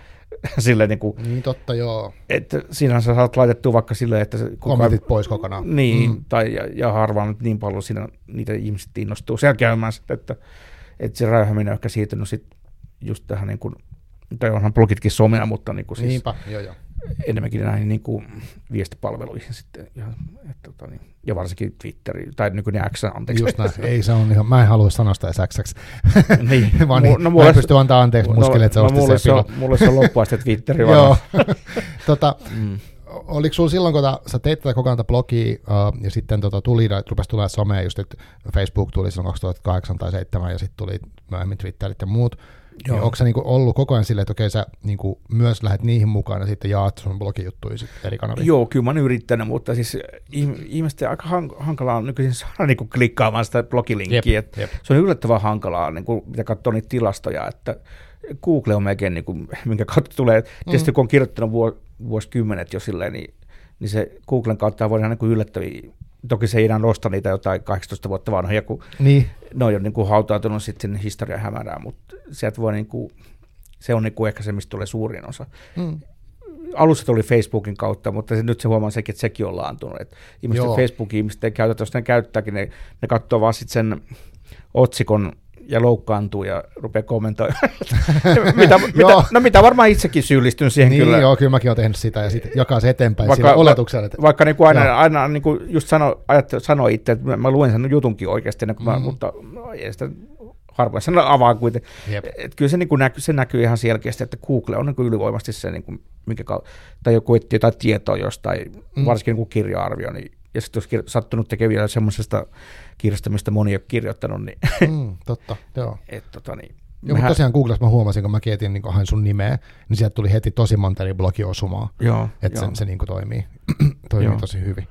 silleen niin kuin, niin totta joo. Että siinähän sä saat laitettua vaikka silleen, että se kommentit kuka, pois kokonaan. Niin, mm. tai ja, ja harvaan nyt niin paljon siinä niitä ihmiset innostuu siellä käymään sitten, että, että se räyhäminen on ehkä siirtynyt sitten just tähän niin kuin, tai onhan blogitkin somea, mutta niin kuin siis niinpä, joo, joo. enemmänkin näihin niin kuin viestipalveluihin sitten, ja, et, tota, niin, ja varsinkin Twitteri, tai nykyinen X, anteeksi. Just näin, ei se on ihan, mä en halua sanoa sitä X X, niin. vaan niin, no, mä en pysty antaa anteeksi no, muskille, että no, se osti se pilo. Mulle se on loppuasti Twitteri. Joo, tota, mm. oliko sulla silloin, kun ta, sä teit tätä koko ajan blogia, uh, ja sitten tota, tuli, rupesi tulemaan somea, just että Facebook tuli silloin kaksituhattakahdeksan tai kaksituhattaseitsemän, ja sitten tuli myöhemmin Twitterit ja muut, Niin onko sä niinku ollut koko ajan silleen, että okei sä niinku myös lähdet niihin mukaan ja sitten jaat sun blogijuttuja sitten eri kanaviin? Joo, kyllä mä oon yrittänyt, mutta siis ihmisten aika hankalaa on nykyisin saada niinku klikkaamaan sitä blogilinkkiä. Jep, jep. Se on yllättävän hankalaa, niinku, mitä katsoo niitä tilastoja, että Google on melkein, niinku, minkä kautta tulee. Mm. Tietysti kun on kirjoittanut vuosikymmenet jo silleen, niin, niin se Googlen kautta voi ihan niinku yllättäviä. Toki se ei enää nosta niitä jotain kahdeksantoista vuotta vanhoja, kun niin. Ne on jo niin kuin hautautunut sitten historian hämärään, mutta sieltä voi niin kuin, se on niin kuin ehkä se, mistä tulee suurin osa. Mm. Alussa tuli Facebookin kautta, mutta se, nyt se huomaa sekin, että sekin on laantunut. Et ihmiset Facebookin ihmiset ei käytä, jos ne käyttääkin, ne, ne katsoo vaan sitten sen otsikon ja loukkaantuu ja rupeaa kommentoimaan. mitä, mitä, no mitä varmaan itsekin syyllistyn siihen niin, kyllä. Joo, kyllä mäkin olen tehnyt sitä ja sitten jakaa se eteenpäin vaikka, sillä oletuksella. Että, vaikka niin kuin aina, aina niin kuin just sano, sanoi itse, että mä luen sen jutunkin oikeasti, mm. mä, mutta no, ei sitä harvoin sen avaa kuitenkin. Kyllä se, niin kuin näky, se näkyy ihan selkeästi, että Google on niin kuin ylivoimasti se, niin kuin, minkä kal- tai joku etsii jotain tietoa jostain, mm. varsinkin niin kuin kirja-arvio, niin ja sitten jos kir- sattunut tekemään vielä semmoisesta kirjasta, mistä moni ei ole kirjoittanut, niin... Mm, totta, joo. Et, tota, niin, joo, mehän... Tosiaan Googlessa mä huomasin, kun mä kietin, niin kun hain sun nimeä, niin sieltä tuli heti tosi monta blogiosumaa, että se, se niin kuin toimii, toimii joo. Tosi hyvin.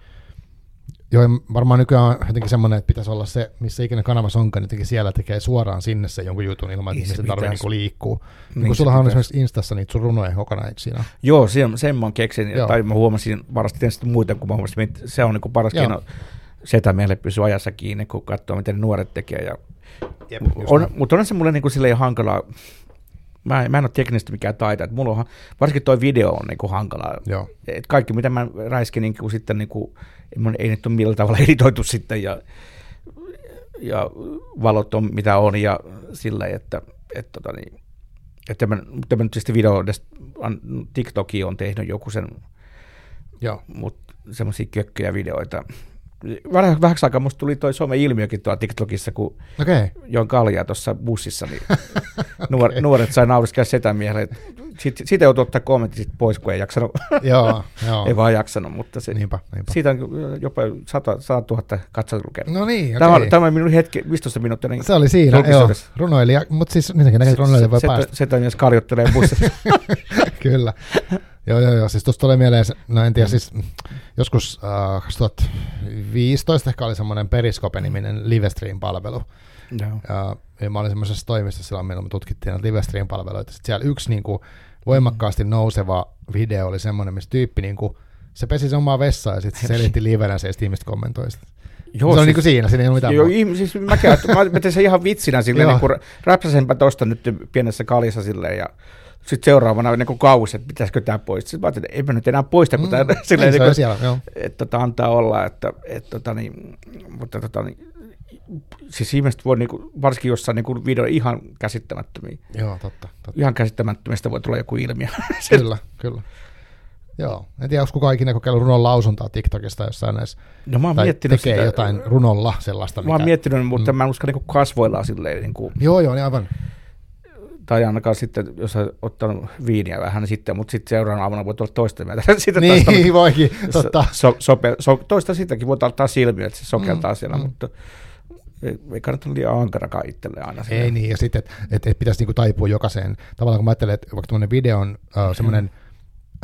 Joo, varmaan nykyään on jotenkin semmoinen, että pitäisi olla se, missä ikinä kanavassa onkaan, jotenkin siellä tekee suoraan sinne se jonkun jutun ilman, että se tarvitsee niinku liikkuu. Niin niin sullahan on esimerkiksi Instassa niitä sun runoja kokonaan siinä. Joo, sen, sen mä keksin, joo. Tai mä huomasin varasti sitten muuten, kun mä huomasin, että se on niinku paras keino setä meille pysyy ajassa kiinni, kun katsoo, miten nuoret tekee. Ja... Jep, on, mutta on se mulle niinku silleen hankalaa. Mä, mä en ole teknisesti mikään taita, että mulla on, varsinkin toi video on niinku hankalaa. Et kaikki mitä mä räiskin niinku sitten niinku, ei nyt ole millä tavalla editoitu sitten ja, ja valot on mitä on ja sillä, että et, tota niin, että mä, mutta mä nyt sitten video, TikTokiin on tehnyt joku sen, mutta semmoisia kökköjä videoita. Vähän, vähäksi aikaa musta tuli toi some-ilmiökin tuolla TikTokissa, kun okay. join kaljaa tuossa bussissa, niin nuor, okay. nuoret sai nauriskella setämiehelle. Siitä, siitä joutui ottaa kommentit pois, kun ei jaksanut. Joo, joo. Ei vaan jaksanut, mutta se, niinpä, niinpä. Siitä on jopa sata tuhatta katsojalukertaa. No niin, okei. Okay. Tämä on minun hetki, viisitoista minuuttia. Niin se oli siinä, joo, runoilija, mutta siis niitäkin näkee, että runoilija voi setä, päästä. Setämies karjottelee bussissa. Kyllä. Joo, joo, joo. Siis tuossa tulee mieleen, no en tiedä, siis joskus äh, kaksituhattaviisitoista ehkä oli semmoinen Periscope-niminen Livestream-palvelu. No. Ja mä olin semmoisessa toimistossa silloin, milloin me tutkittiin näitä Livestream-palveluita. Sitten siellä yksi niin kuin, voimakkaasti nouseva video oli semmoinen, missä tyyppi, niin kuin, se pesi sen omaa vessaa ja sitten se selitti livenä se, ja sitten ihmiset kommentoi sitä. Joo, se on siis, niin kuin siinä, siinä ei ole mitään. Joo, siis mä, käyn, mä tein sen ihan vitsinä silleen, niin kuin räpsäsenpä tosta nyt pienessä kalissa silleen ja... Sitten seuraavana niin kausi, että pitäisikö tämä poistaa. Sitten mä ajattelin, että ei mä nyt enää poista, kun tämä mm, silleen, niin kuin, siellä, että tota, antaa olla. Että, et, tota, niin, mutta tota, niin, siis ihmiset voi, niin kuin, varsinkin jossain niin video ihan käsittämättömiä. Joo, totta, totta. Ihan käsittämättömistä voi tulla joku ilmiö. Kyllä, kyllä. Joo, en tiedä, onko kukaan ikinä kokeillut runon lausuntaa TikTokista jossain näissä, no, mä oon tai tekee sitä, jotain runolla sellaista. Mä oon mikä, miettinyt, mutta mm. mä en uska niin kasvoillaan silleen. Niin kuin, joo, joo, niin aivan. Tai ainakaan sitten, jos on ottanut viiniä vähän, niin sitten, mutta sitten seuraavana aamuna voi tulla toista mieltä. Niin, taas, voikin, totta. So, sope, so, toista sitäkin voi ottaa silmiä, että se sokeltaa mm, siellä, mm. mutta ei, ei kannata liian ankarakaan itselleen aina. Ei niin, ja sitten, että et, et pitäisi niinku taipua jokaiseen. Tavallaan kun mä ajattelen, että vaikka tämmöinen video on, uh, semmoinen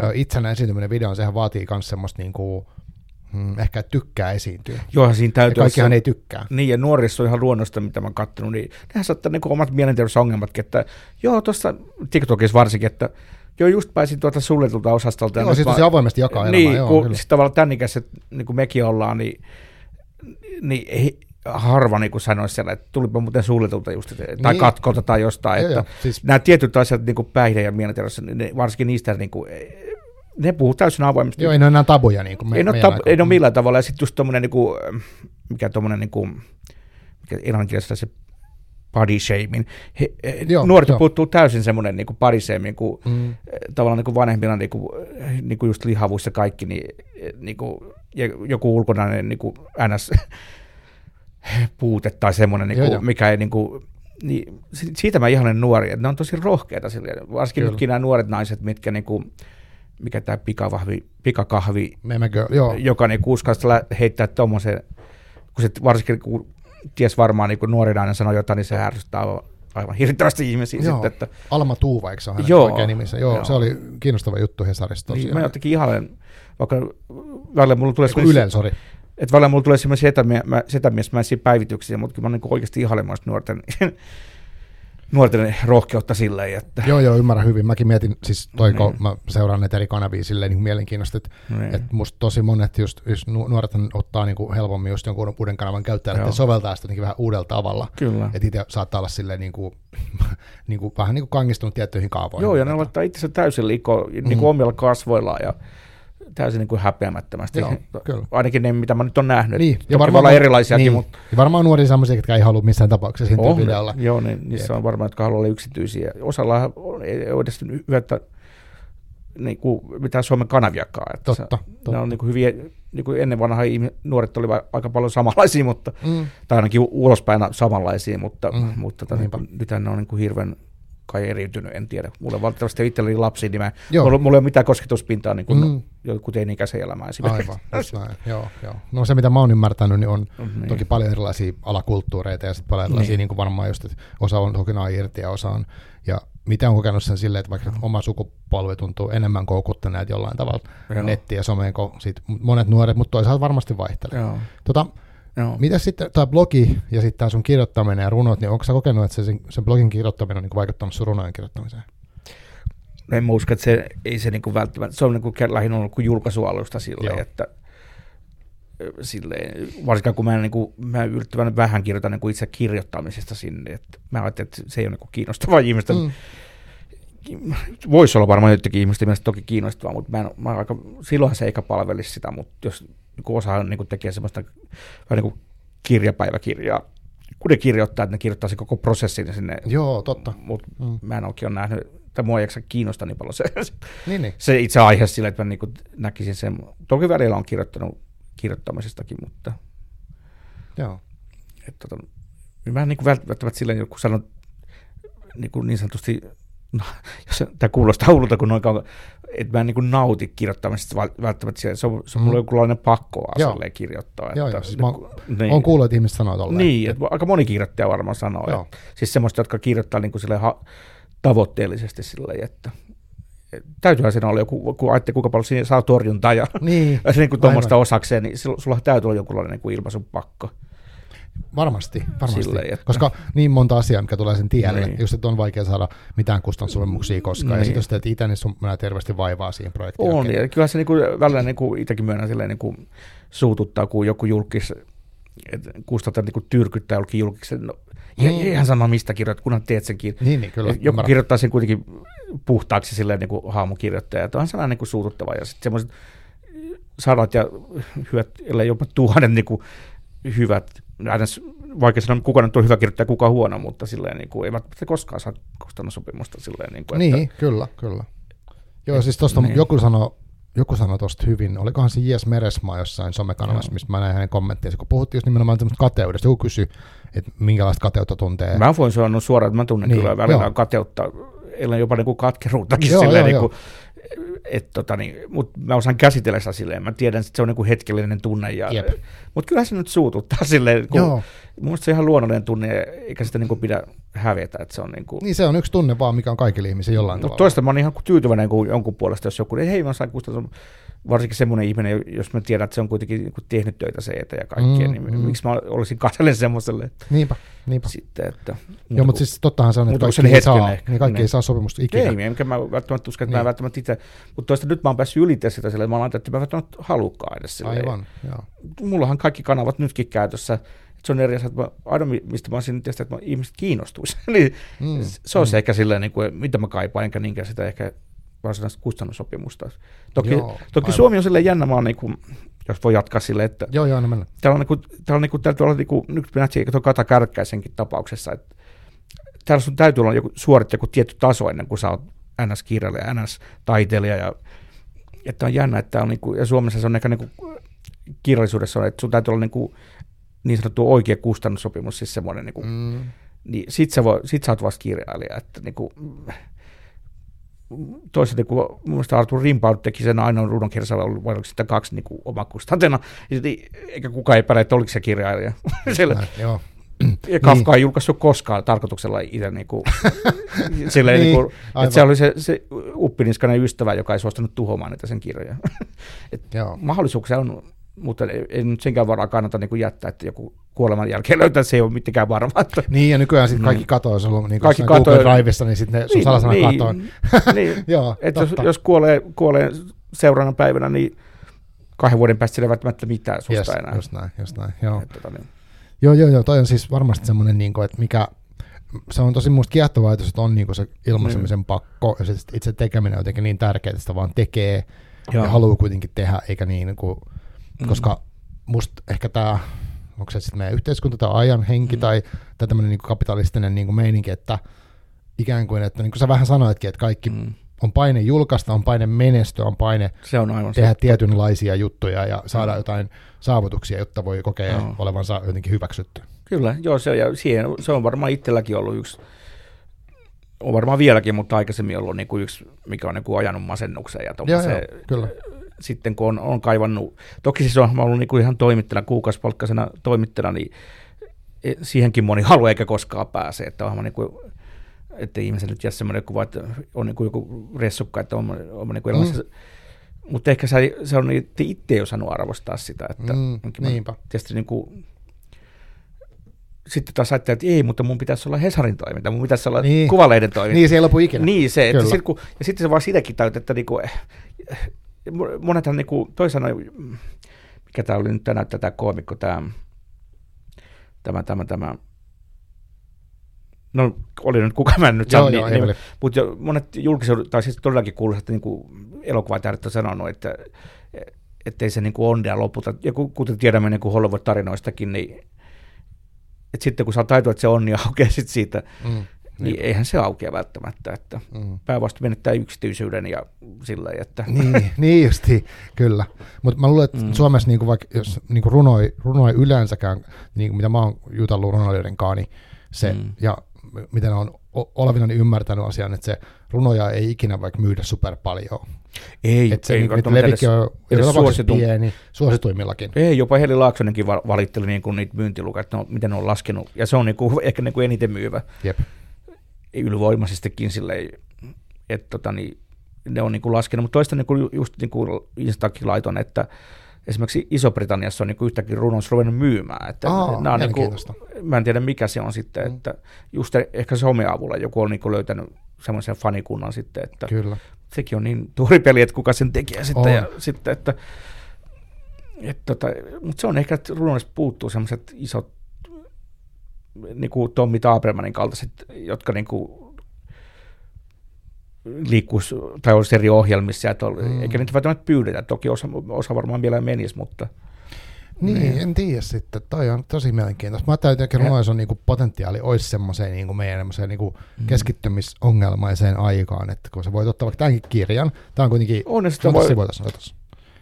uh, itsenä esiintyminen video, sehän vaatii myös semmoista niinku... Hmm, ehkä tykkää esiintyä. Joo, siinä täytyy. Kaikkihan ei tykkää. Niin, ja nuorissa on ihan luonnosta, mitä mä oon kattonut, niin nehän saattaa niinku omat mielenterveysongelmatkin, että joo, tuossa TikTokissa varsinkin, että joo, just pääsin tuolta suljetulta osastolta. Joo, sitten se avoimesti jakaa elämää. Niin, joo, kun kyllä. Sitten tavallaan tämän ikäiset, niin kuin mekin ollaan, niin, niin ei, harva niin kuin sanoisi siellä, että tulipa muuten suljetulta just, tai niin. Katkolta tai jostain. Joo, että joo, siis... Nämä tietyt asiat, niin kuin päihde ja mielenterveys, niin varsinkin niistä niin kuin... Ne puhuu täysin avoimesti. Joo, ei ne ole enää tabuja. Niin kuin me, ei, ole tab- ei ole millään tavalla. Ja sitten just tuommoinen, niin mikä tuommoinen, niin mikä englanninkielessä se body shaming. He, he, joo, nuoret jo. Puuttuu täysin semmoinen niin body shaming, kun mm. tavallaan niin kuin vanhemmilla niin kuin, niin kuin just lihavuus ja kaikki, niin, niin kuin, joku ulkonainen niin kuin ns. Puute tai semmoinen, niin kuin, joo, mikä ei... Niin kuin, niin, siitä mä ihanen nuoria. Ne on tosi rohkeita silleen. Varsinkin nytkin nämä nuoret naiset, mitkä... Niin kuin, mikä tämä pikavahvi, pikakahvi, Memäkö, joka niin uskaltaa heittää tuommoisen, kun se varsinkin kun ties varmaan niin nuori nainen sanoo jotain, niin se ärsyttää aivan hirveästi ihmisiä joo. sitten. Että... Alma Tuuva, eikö se ole hänen oikein nimensä? Joo, joo, se oli kiinnostava juttu Hesarista. Niin, mä jotenkin ihailen, vaikka välillä mulla tulee... Eiku, ylen, sori. Että välillä mulla tulee sellaisia setämiesmäisiä päivityksiä, mutta kyllä mä olen niin oikeasti ihailemassa nuorten... Nuorten rohkeutta silleen, että... Joo, joo, ymmärrän hyvin. Mäkin mietin, siis toi, kun mä seuraan näitä eri kanavia silleen niin mielenkiinnosta, että et musta tosi monet just, just nuoret ottaa niin kuin helpommin just jonkun uuden kanavan käyttäjälle, että soveltaa sitä niin vähän uudella tavalla. Kyllä. Että itse saattaa olla silleen niin kuin, niin kuin, vähän niin kuin kangistunut tiettyihin kaavoihin. Joo, ja ne laittaa itsensä täysin liko, niin kuin mm-hmm. omilla kasvoillaan ja täysin niin kuin häpeämättömästi. Joo, kyllä. Ainakin ne, mitä mä nyt on nähnyt. Niin, ja varmaan on erilaisiakin, niin, mutta... Ja varmaan nuoria sellaisia, jotka ei halua missään tapauksessa oh, videolla. Joo, niin, niissä on varmaan, jotka haluaa olla yksityisiä. Osalla on edes hyvättä niin mitään Suomen kanaviakaan. Että totta, se, totta. Ne on niin kuin hyviä, niin kuin ennen vanhaa nuoret olivat aika paljon samanlaisia, mutta, mm. tai ainakin ulospäin samanlaisia, mutta, mm. mutta nyt ne on niin kuin hirveän... kai eriytynyt, en tiedä. Mulla on valitettavasti itselleni lapsi, niin mä, mulla, mulla ei ole mitään kosketuspintaa niin kuin mm. joku teini-ikäisen elämään esimerkiksi. Aivan, joo, joo. No se, mitä mä oon ymmärtänyt, niin on mm-hmm. toki paljon erilaisia alakulttuureita ja sitten paljon erilaisia, niin. Niin varmaan just, että osa on tokinaan irti ja osa on, ja mitä on kokenut sen silleen, että vaikka mm. oma sukupolvi tuntuu enemmän koukuttaneet jollain tavalla joo. nettiin ja someen, kun sit monet nuoret, mutta toisaalta varmasti vaihtelee. Joo. Tota, No. Mitä sitten tämä blogi ja sitten tämä sun kirjoittaminen ja runot, niin onko sä kokenut, että sen, sen blogin kirjoittaminen on niin vaikuttanut sun runojen kirjoittamiseen? No en mä usko, että se ei se niin kuin välttämättä, se on niin kuin lähinnä ollut kuin julkaisualusta silleen, joo. että silleen, varsinkaan kun mä, niin kuin, mä yllättävän vähän kirjoitan niin kuin itse kirjoittamisesta sinne, että mä ajattelin, että se ei ole niin kuin kiinnostavaa ihmistä. Mm. Voisi olla varmaan jotenkin ihmisten mielestä toki kiinnostavaa, mutta mä en, mä aika, silloinhan se eikä palvelisi sitä, mutta jos niin osa niin tekee semmoista niin kirjapäiväkirjaa, kun ne kirjoittaa, että ne kirjoittaa se koko prosessin sinne. Joo, totta. Mutta mm. mä en oikein ole nähnyt, tai mua ei kiinnosta niin paljon se, niin, niin. se itse aihe sillä, että mä niin näkisin sen. Toki välillä on kirjoittanut kirjoittamisestakin, mutta joo. Et, tota, mä en niin välttämättä silleen, kun sanon niin, niin sanotusti, no, jos, tämä kuulostaa hullulta, kun noin kauan, että mä en niin nauti kirjoittamisesta välttämättä siellä. Se on, se on mulla mm. jokinlainen pakko asalleen kirjoittaa. Joo, että, joo, siis niin, mä oon, niin, oon kuullut, että ihmiset sanoo tolleen. Niin, että aika moni kirjoittaja varmaan sanoo. Että, siis semmoista, jotka kirjoittaa niin kuin silleen ha- tavoitteellisesti silleen, että et, täytyyhän siinä olla joku, kun ajattelee kuinka paljon siinä saa torjuntaa ja niin, niin kuin tuommoista osakseen, niin sulla täytyy olla jokinlainen niin kuin ilmaisun pakko. Varmasti, varmasti. Silleen, että... koska niin monta asiaa, mikä tulee sen tielle, niin. Just, että on vaikea saada mitään kustannussopimuksia koskaan, niin. Ja sitten jos teet itse, niin sun mennään terveesti vaivaa siihen projektiin. On, ja kyllähän se niinku, välillä niinku, itsekin myönnän silleen, niinku, suututtaa, kun joku julkis, että kustantaa niinku, tyrkyttää jollekin julkisen, no, mm. ihan sama mistä kirjoittaa, kunhan teet sen kirjoittaa. Niin, niin, kyllä. Joku kirjoittaa sen kuitenkin puhtaaksi silleen niinku, haamukirjoittaja, että onhan se vähän niinku, suututtava, ja sitten semmoiset sadat ja hyvät, ellei jopa tuhannen niinku, hyvät, aina vaikea sanoa, kuka nyt on hyvä kirjoittaja, kuka huono, mutta silleen niin kuin, ei välttämättä koskaan saa kustannussopimusta silleen. Niin, kuin, niin että, kyllä, kyllä. Joo, et, siis tosta niin. joku sanoi joku sano tosta hyvin, olikohan se J S Meresmaa jossain somekanavassa, joo. Mistä mä näin hänen kommenttiinsa, kun puhuttiin just nimenomaan tämmöistä kateudesta, joku kysyi, että minkälaista kateutta tuntee. Mä voin sanoa suoraan, että mä tunnen niin, kyllä välillä kateutta, ellei jopa niin kuin katkeruuttakin joo, silleen, joo, niin kuin, et tota niin, mut mä osaan käsitellä sitä silleen, mä tiedän, että se on niinku hetkellinen tunne, ja, mut kyllähän se nyt suututtaa silleen, kun mun mielestä se on ihan luonnollinen tunne, eikä sitä niinku pidä hävetä, että se on niinku... Niin se on yksi tunne vaan, mikä on kaikille ihmisille jollain mut tavalla. Mutta toista mä oon ihan tyytyväinen jonkun puolesta, jos joku, hei mä saan kustaa, varsinkin semmoinen ihminen, jos mä tiedän, että se on kuitenkin niinku tehnyt töitä se eteen ja kaikkea, mm, niin mm. miksi mä olisin katsellen semmoiselle. Niinpä, niinpä. Sitten, että... Joo, mutta siis tottahan se on, että kaikki ei saa, niin kaikki ei saa sopimusta ikinä. Ei, enkä mä välttämättä uskon, että mä välttämättä itse, mutta toista nyt mä oon päässyt ylitse sitä silleen, mä oon ajatellut, että mä välttämättä halukaan edes silleen. Aivan, joo. Mullahan kaikki kanavat nytkin käytössä. Se on eri asia, että mä, aina mistä mä oon siinä tietysti, että mä, ihmiset kiinnostuisivat. niin mm, se on mm. se ehkä silleen, niin kuin, mitä mä kaipaan, enkä niinkään sitä ehkä varsinaista kustannussopimusta. Toki, joo, toki Suomi on silleen jännä maa, niin kuin, jos voi jatkaa silleen, että joo, joo, no mennä. Täällä on, niin kuin, täällä on, niin kuin, täällä on niin kuin, nyt me nähtiin tuon Kata Kärkkäisenkin tapauksessa, että täällä sun täytyy olla joku, suorittaa joku tietty taso ennen kuin sä oot N S-kirjailija, N S-taiteilija. Ja, että on jännä, että on, niin kuin, ja Suomessa se on ehkä niin kuin, kirjallisuudessa, on, että sun täytyy olla niin kuin, niin sanottu oikea kustannussopimus, siis semmoinen, niin, mm. niin sit sä, voi, sit sä oot vasta kirjailija, että niin kuin, toisaalta, kun mun mielestä Artur Rimpaud teki sen ainoan runon kirjalla, oli vain sitä kaksi niin omakustantena, eikä kukaan epäile, että oliko se kirjailija. Sillä, joo. Ja Kafka niin. ei julkaissut koskaan tarkoituksella itse, niin kuin, silleen, niin, niin kuin, että se oli se, se uppiniskainen ystävä, joka ei suostunut tuhoamaan niitä sen kirjoja. Mahdollisuuksia on, mutta ei, ei nyt senkään varaa kannata niin kuin jättää, että joku kuoleman jälkeen löytää, se ei ole mitenkään varmaa. Niin, ja nykyään sitten kaikki katoo, jos on ollut niin kaikki Google Drivessa, niin sitten ne sun niin, salasana niin, katoo. Niin, joo, että jos, jos kuolee, kuolee seuraavana päivänä, niin kahden vuoden päästä sillä ei välttämättä mitään susta yes, enää. Just näin, just näin, joo. Että, tota, niin. Joo, joo, joo, toi on siis varmasti semmoinen, niin kuin, että mikä, se on tosi musta kiehtova ajatus, että on niin kuin se ilmaisemisen mm. pakko, ja sitten itse tekeminen on jotenkin niin tärkeää, että sitä vaan tekee, joo. ja haluaa kuitenkin tehdä, eikä niin kuin, koska mm. musta ehkä tämä, onko se sitten meidän yhteiskunta tai ajan henki, mm. tai, tai tämmöinen niin kuin kapitalistinen niin kuin meininki, että ikään kuin, että niin kuin sä vähän sanoitkin, että kaikki, mm. on paine julkaista, on paine menestyä, on paine se on aivan tehdä se. tietynlaisia juttuja ja saada mm. jotain saavutuksia, jotta voi kokea no. olevansa jotenkin hyväksytty. Kyllä, joo, se, ja siihen, se on varmaan itselläkin ollut yksi, on varmaan vieläkin, mutta aikaisemmin ollut niin kuin yksi, mikä on niin kuin ajanut masennukseen. Ja joo, se, joo, kyllä. Sitten kun on, on kaivannut, toki siis on ollut niin kuin ihan toimittajana, kuukausipalkkaisena toimittajana, niin siihenkin moni haluaa eikä koskaan pääse, että onhan niin kuin... Että ihmiset nyt jää semmoinen kuva, että on niin kuin joku ressukka, että on, on niin kuin elämässä. Mm. Mutta ehkä se, se on itse ei osannut arvostaa sitä. Että mm, niinpä. Tietysti niin kuin, sitten taas ajattelee, että ei, mutta mun pitäisi olla Hesarin toiminta, mun pitäisi olla niin. Kuvalehden toiminta. Niin, se ei lopu ikinä. Niin se, että sit, kun, ja sitten se vaan sitäkin täytyy, että niin kuin, monethan niin kuin, toisaalta, mikä tämä oli nyt tänään, tämä koomikko, tämä, tämä, tämä, tämä, no oli nyt kuka mä nyt sanon, niin, niin, mutta monet julkisuudet, tai siis todellakin kuuluisat niin elokuvatähdet on sanonut, että ei se niin kuin onnea lopulta. Ja kuten tiedämme niin kuin Hollywood-tarinoistakin, niin että sitten kun saa taitoa, että se onni aukeaa sit siitä, mm, niin, niin eihän se aukea välttämättä. Että mm. Päävasta menettää yksityisyyden ja sillä että... Niin, niin justiin, kyllä. Mutta mä luulen, että mm. Suomessa niin kuin vaikka, jos niin kuin runoi, runoi yleensäkään, niin kuin mitä mä oon jutellut runoilijoiden kanssa, niin se... Mm. Ja, miten on olevinani ymmärtänyt asian, että se runoja ei ikinä vaikka myydä super paljon. Ei, että se ei, niiden levikki on suositu... pieni, suosituimmillakin. Ei, jopa Heli Laaksonenkin valitteli niin kuin niitä myyntilukuja, että no, miten ne on laskenut. Ja se on niin kuin, ehkä niin kuin eniten myyvä. Jep. Ylivoimaisestikin silleen, että tota, niin, ne on niin kuin laskenut. Mutta toista niin kuin, just niin kuin Instakin laiton, että esimerkiksi Iso-Britanniassa on niin yhtäkin runoissa ruvennut myymään. Että Aa, nämä on niin kuin, mä en tiedä mikä se on sitten, mm. että just ehkä someavulla joku on niin kuin löytänyt semmoisen fanikunnan sitten, että kyllä. Sekin on niin tuuri peli, että kuka sen tekee sitten. On. Ja sitten että, että, että, mutta se on ehkä, että runoissa puuttuu semmoiset isot niin kuin Tommi Tabermanin kaltaiset, jotka niin kuin liikkuisi tai olisi eri ohjelmissa, että oli, mm. eikä niitä välttämättä pyydetä. Toki osa, osa varmaan vielä menisi, mutta... Niin, niin, en tiedä sitten. Toi on tosi mielenkiintoista. Mä ajattelin, että runoissa on niin kuin potentiaali olisi semmoiseen niin kuin meidän niin kuin mm. keskittymisongelmaiseen aikaan, että kun sä voit ottaa vaikka tämänkin kirjan, tämä on kuitenkin... Onneksi voi...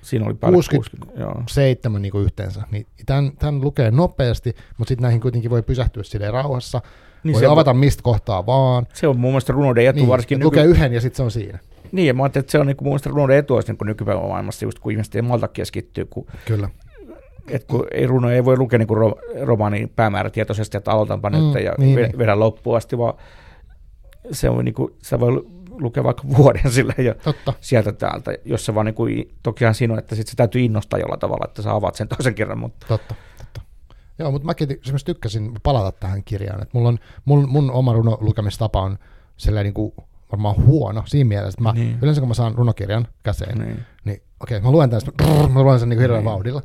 Siinä oli paljon kuusikymmentäseitsemän niin kuin yhteensä. Niin tämän, tämän lukee nopeasti, mutta sitten näihin kuitenkin voi pysähtyä silleen rauhassa. Niin voi avata on, mistä kohtaa vaan. Se on mun mielestä runoiden etu niin, varsinkin. Lukee nyky... yhden ja sitten se on siinä. Niin, ja mä ajattelin, että se on niin kuin, mun mielestä runoiden etu olisi niin nykypäivän maailmassa, just kun ihmiset ei malta keskittyä. Kun, Kyllä. Et kun ei runoja ei voi lukea niin ro, romaanin päämäärätietoisesti, että aloitanpa mm, nyt ja niin, vedän loppuun asti, vaan se on niin kuin, sitä voi lukea vaikka vuoden sillä ja Totta. sieltä täältä. Jos se vaan niin kuin, tokihan siinä on, että sit se täytyy innostaa jollain tavalla, että sä avaat sen toisen kerran. Mutta... Totta. Joo, mutta mäkin esimerkiksi tykkäsin palata tähän kirjaan. Että mulla on, mun, mun oma runolukemistapa on niin kuin varmaan huono siinä mielessä, että mä, niin. yleensä kun mä saan runokirjan käseen, niin, niin okei, okay, mä luen tämän, brrr, mä luen sen niin hirveän niin. vauhdilla.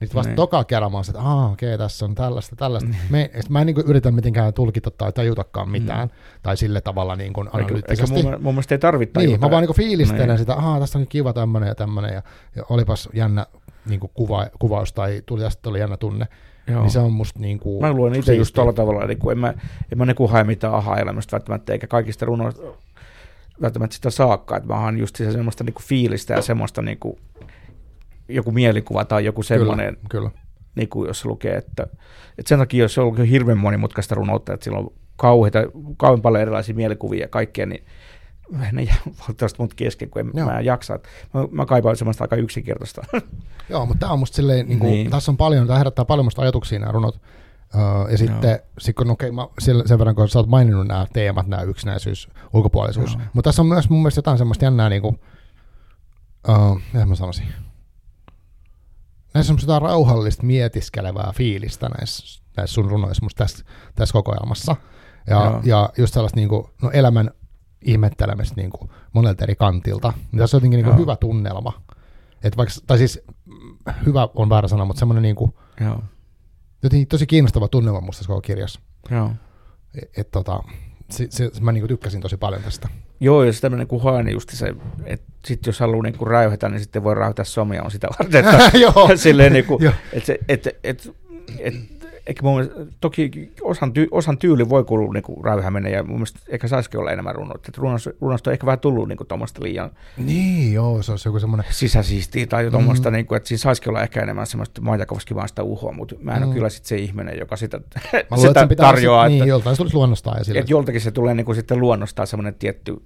Niin vasta niin. toka kerran mä oon, että aah, okei, okay, tässä on tällaista, tällaista. Niin. Me, mä en niin kuin yritä mitenkään tulkita tai tajutakaan mitään, niin. tai sillä tavalla niin kuin analyyttisesti. Eikä mun, mun mielestä ei tarvitse tajuta. Niin, mä vaan niin fiilistelen niin. sitä, aah, tässä on kiva tämmönen ja tämmönen, ja, ja olipas jännä niin kuin kuva, kuvaus tai tuli, tästä oli jännä tunne. Joo. Niin se on musta niin kuin... Mä luen itse just tuolla tavalla, eli kun en mä, en mä niinku hae mitään aha-elämästä välttämättä, eikä kaikista runoista välttämättä sitä saakkaan. Mä haen just sitä semmoista niinku fiilistä ja semmoista niinku, joku mielikuva tai joku semmoinen, kyllä, kyllä. Niinku, jos lukee, että... Et sen takia, jos se on ollut hirveän monimutkaista runoutta, että sillä on kauheita, kauhean paljon erilaisia mielikuvia ja kaikkea, niin ne jää valtavasti mut kesken, kun en, mä en jaksa. Mä, mä kaipaan semmoista aika yksinkertaista. Joo, mutta tää on musta silleen, niin kuin, niin. tässä on paljon, tää herättää paljon musta ajatuksia nämä runot. Uh, ja sitten, no. sit kun, okay, mä, sen verran kun sä oot maininnut nämä teemat, nämä yksinäisyys, ulkopuolisuus, no. mutta tässä on myös mun mielestä jotain semmoista jännää, niin kuin, uh, mitä mä sanoisin, näissä on semmoista rauhallista mietiskelevää fiilistä näissä, näissä sun runoissa musta tässä, tässä kokoelmassa, ja, no. ja just sellaista niin kuin, no, elämän ihmettelemistä niin kuin monelta eri kantilta, niin tässä on jotenkin niin kuin no. hyvä tunnelma, että vaikka, tai siis hyvä on väärä sana, mutta semmoinen niin kuin, no. jotenkin tosi kiinnostava tunnelma musta tässä koko kirjassa. Joo. Et, tota, se, se, mä niinku tykkäsin tosi paljon tästä. Joo, ja se tämmöinen kuhaa, niin just se, että sit jos haluaa niinku rauhoittaa, niin sitten voi rauhoittaa somia, on sitä varten. Silleen niinku, että se, että, että, että, eikä mun mielestä, toki osan, ty, osan tyyli voi kuulua niinku rauhäminen, ja mun mielestä eikä saisikin olla enemmän runoutta. Runosta on ehkä vähän tullut niinku tommoista liian... Niin, joo, se on joku semmoinen... Sisäsiistiä tai tommoista, mm. niinku, että siinä saisikin olla ehkä enemmän semmoista Majakovski vaan sitä uhoa, mutta mä en mm. ole kyllä sit se ihminen, joka sitä, luulen, sitä että tarjoaa. Sit, että, niin, joltain se tulisi luonnostaan. Että, että joltakin se tulee niinku sitten luonnostaan semmoinen tietty,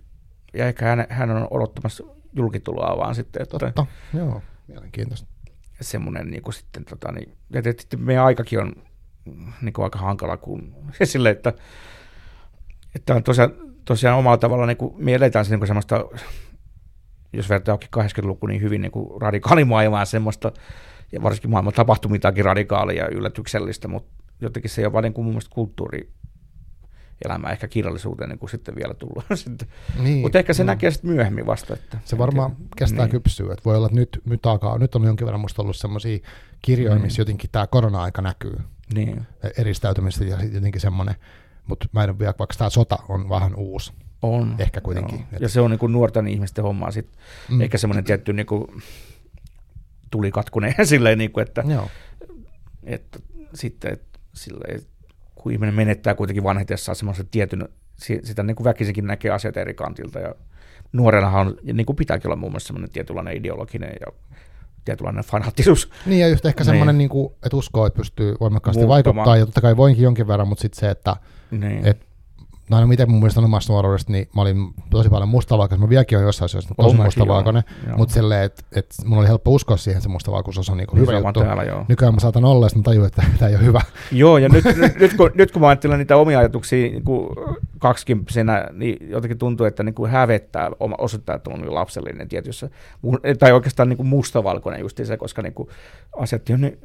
ja ehkä hän, hän on odottamassa julkituloa vaan sitten. Että, totta, joo, mielenkiintoista. Semmoinen niinku sitten tota niin, että meidän aikakin on... Niin kuin aika hankala kuin sille, että että on tosiaan, tosiaan omalla tavalla niin kuin me eletään se niin kuin semmoista, jos vertaa kahdeksankymmentäluku niin hyvin niin kuin radikaalimaailmaa semmoista, ja varsinkin maailman tapahtumitakin radikaalia ja yllätyksellistä, mutta jotenkin se ei ole vaan niin kuin mun mielestä kulttuurielämää, ehkä kirjallisuuteen niin kuin sitten vielä tullut. Niin, mutta ehkä se no. näkee sitten myöhemmin vasta. Että se varmaan ehkä, kestää niin. kypsyä, että voi olla, että nyt, nyt, alkaa, nyt on jonkin verran musta ollut semmoisia kirjoja, mm. missä jotenkin tämä korona-aika näkyy. Niin. Eristäytymistä ja jotenkin semmoinen, mutta mä en vielä, vaikka tämä sota on vähän uusi, on. Ehkä kuitenkin. Että... Ja se on niinku nuorten ihmisten hommaa sitten, mm. ehkä semmoinen tietty niinku tulikatkuneen silleen, niinku, että, että sitten että silleen, kun ihminen menettää kuitenkin vanhetessaan semmoisen tietyn, sitä niinku väkisinkin näkee asiat eri kantilta, ja nuorenahan on, ja niinku pitääkin olla muun muassa semmoinen tietynlainen ideologinen ja tietynlainen fanaattisuus. Niin, ja just ehkä semmoinen, niin kuin, että uskoo, että pystyy voimakkaasti Muuttama. vaikuttaa, ja totta kai voinkin jonkin verran, mutta sitten se, että niin. et, no aina miten mun mielestä on omasta nuoruudesta, niin mä olin tosi paljon mustavalkoinen, mä vieläkin olen jossain asioissa tosi mustavalkoinen, mutta silleen, että et, mun oli helppo uskoa siihen, että se mustavalkoisuus on niin hyvä juttu. Täällä, nykyään mä saatan olla, ja sitten mä tajun, että tämä ei ole hyvä. Joo, ja nyt, nyt, kun, nyt kun mä ajattelen niitä omia ajatuksia niin kaksikymppisenä, niin jotenkin tuntuu, että niin kuin hävettää oma osoittautuminen lapsellinen tietyssä, tai oikeastaan niin kuin mustavalkoinen just se, koska niin kuin asiat on niin,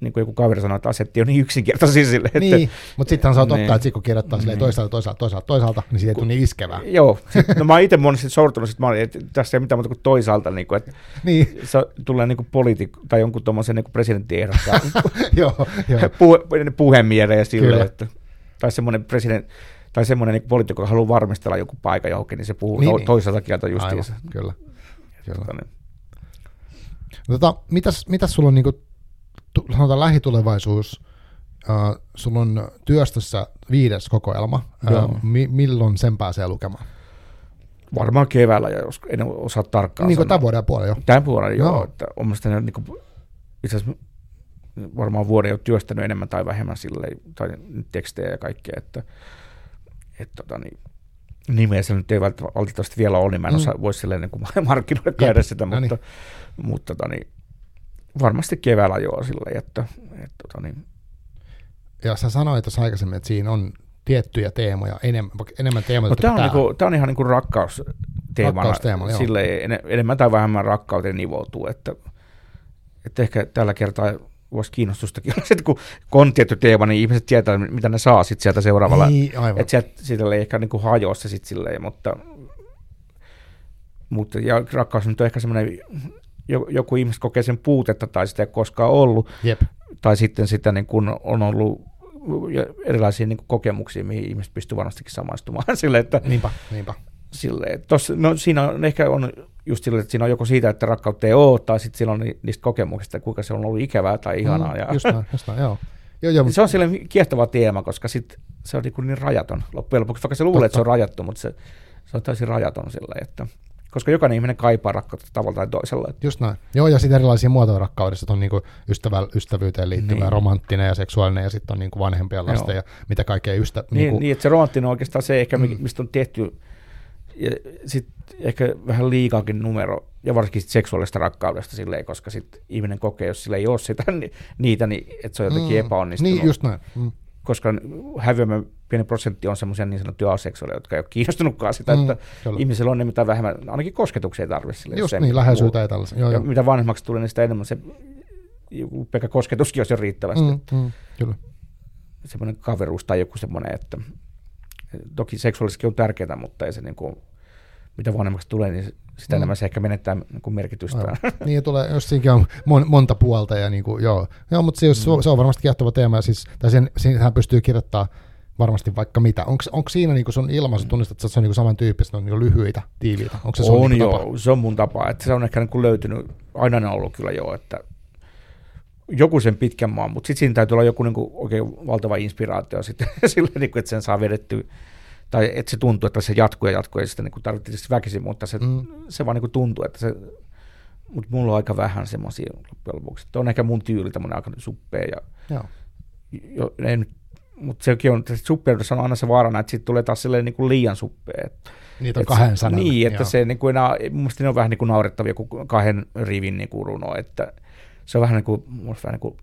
niin kuin joku kaveri sanoi, että asetti on niin yksinkertaisia sille. Niin, että, mutta sittenhän se on totta, että kun kirjoittaa niin. silleen toisaalta, toisaalta, toisaalta, toisaalta, niin siitä ei tule niin iskevää. Joo, no mä oon itse monesti sortunut, että, että tässä ei ole mitään muuta kuin toisaalta, niin kuin, että niin. se tulee niin poliitikko tai jonkun tuommoisen niin presidenttiehdokkaan puhe, puhemielejä silleen, että, tai semmoinen presidentti, tai semmoinen niin poliitikko, joka haluaa varmistella joku paikka johonkin, niin se puhuu niin, to, niin. toisaalta kieltä justiinsa. Kyllä. Kyllä. No, tota, mitäs, mitäs sulla on niin kuin, sanotaan lähitulevaisuus, uh, sulla on työstössä viides kokoelma, uh, mi- milloin sen pääsee lukemaan? Varmaan keväällä, jos en osaa tarkkaan niin sanoa. Tämän vuoden puolella jo? Tämän vuoden joo, joo. Että on sitä, niin kuin, itse asiassa varmaan vuoden jo työstänyt enemmän tai vähemmän silleen, tai tekstejä ja kaikkea, että et, tota, niin, nimeä se nyt ei valitettavasti vielä ole, niin mä en osaa, mm. voisi silleen niin markkinoida käydä sitä, no, mutta, niin. mutta tota, niin, varmasti keväällä joo silleen, että... Et, tota niin. Ja sä sanoit tuossa aikaisemmin, että siinä on tiettyjä teemoja, enemmän, enemmän teemoja no, kuin tämä. On niinku, tämä on ihan niinku rakkausteemana. Rakkausteema, silleen, en, enemmän tai vähemmän rakkauteen nivoutuu, että, että ehkä tällä kertaa voisi kiinnostustakin olla, että kun on tietty teema, niin ihmiset tietää, mitä ne saa sitten sieltä seuraavalla. Niin, aivan. Että sieltä ei ehkä niinku hajoa se sitten silleen, mutta... mutta ja rakkaus nyt on ehkä semmoinen... Joku ihmiset kokee sen puutetta tai sitä ei koskaan ollut, Jep. tai sitten sitä niin kun on ollut erilaisia niin kun kokemuksia, mihin ihmiset pystyy varmastikin samaistumaan. Sille, että, niinpä, niinpä. Sille, tossa, no, siinä on ehkä on just sille, että siinä on joko siitä, että rakkautta ei ole, tai sitten siinä on niistä kokemuksista, kuinka se on ollut ikävää tai ihanaa. Mm, ja, just näin, just näin, joo. Joo, joo, se on silleen kiehtova teema, koska sit se on niin, niin rajaton loppujen lopuksi, vaikka se luulee, että se on rajattu, mutta se, se on täysin rajaton silleen, että... Koska jokainen ihminen kaipaa rakkautta tavalla tai toisella. Just näin. Joo, ja sitten erilaisia muotoja rakkaudessa, on niinku ystävä, ystävyyteen liittyvä, niin. romanttinen ja seksuaalinen, ja sitten on niinku vanhempia lasten, ja mitä kaikkea ystä... Niin, niinku... niin, että se romanttinen on oikeastaan se ehkä, mm. mistä on tehty, ja sitten ehkä vähän liikaakin numero, ja varsinkin seksuaalista rakkaudesta silleen, koska sitten ihminen kokee, jos sillä ei ole sitä, niitä, niin että se on jotenkin mm. epäonnistunut. Niin, just näin. Mm. koska häviämä pieni prosentti on semmoisia niin sanottuja aseksuaaleja, jotka ei ole kiinnostunutkaan sitä, että mm, ihmisellä on ne mitä vähemmän, ainakin kosketuksia ei tarvitse. Sille, just niin, läheisyyttä ei tällaisia. Joo, joo. Mitä vanhemmaksi tulee, niin sitä enemmän se pelkkä kosketuskin olisi jo riittävästi. Mm, mm, kyllä. Semmoinen kaveruus tai joku semmoinen, että toki seksuaalisesti on tärkeää, mutta ei se niin kuin, mitä vanhemmaksi tulee, niin sitä enemmän mm. se ehkä menettää niin merkitystä. Niin tulee, jos siinkin on mon, monta puolta. Ja niin kuin, joo. Joo, mutta se, mm. se on varmasti kiehtova teema, ja siis, tai sen, siitähän pystyy kirjoittamaan varmasti vaikka mitä. Onko, onko siinä niin kuin sun ilmaisu, tunnistat, että se on niin samantyyppistä, ne on niin lyhyitä, tiiviitä? Onko se on, on niin joo, tapa? Se on mun tapa. Että se on ehkä niin kuin löytynyt, aina ne on ollut kyllä joo, että joku sen pitkän maan, mutta sitten siinä täytyy olla joku niin kuin oikein valtava inspiraatio sitten sillä, niin kuin, että sen saa vedettyä. Tai että se tuntuu, että se jatkuu ja jatkuu, ei sitä niin tarvitse väkisin, mutta se, mm. se vaan niin tuntuu, että se, mutta mulla on aika vähän semmoisia loppujen lopuksi. On ehkä mun tyyli tämmöinen aika suppea, ja, jo, en, mutta sekin on, että suppeudessa on aina se vaarana, että siitä tulee taas silleen niin kuin liian suppea. Että, niitä on että kahden sanan. Niin, että joo, se niin kuin enää, mun mielestä ne on vähän niin kuin naurettavia kuin kahden rivin niin kuin runo, että se on vähän niin kuin, vähän niin kuin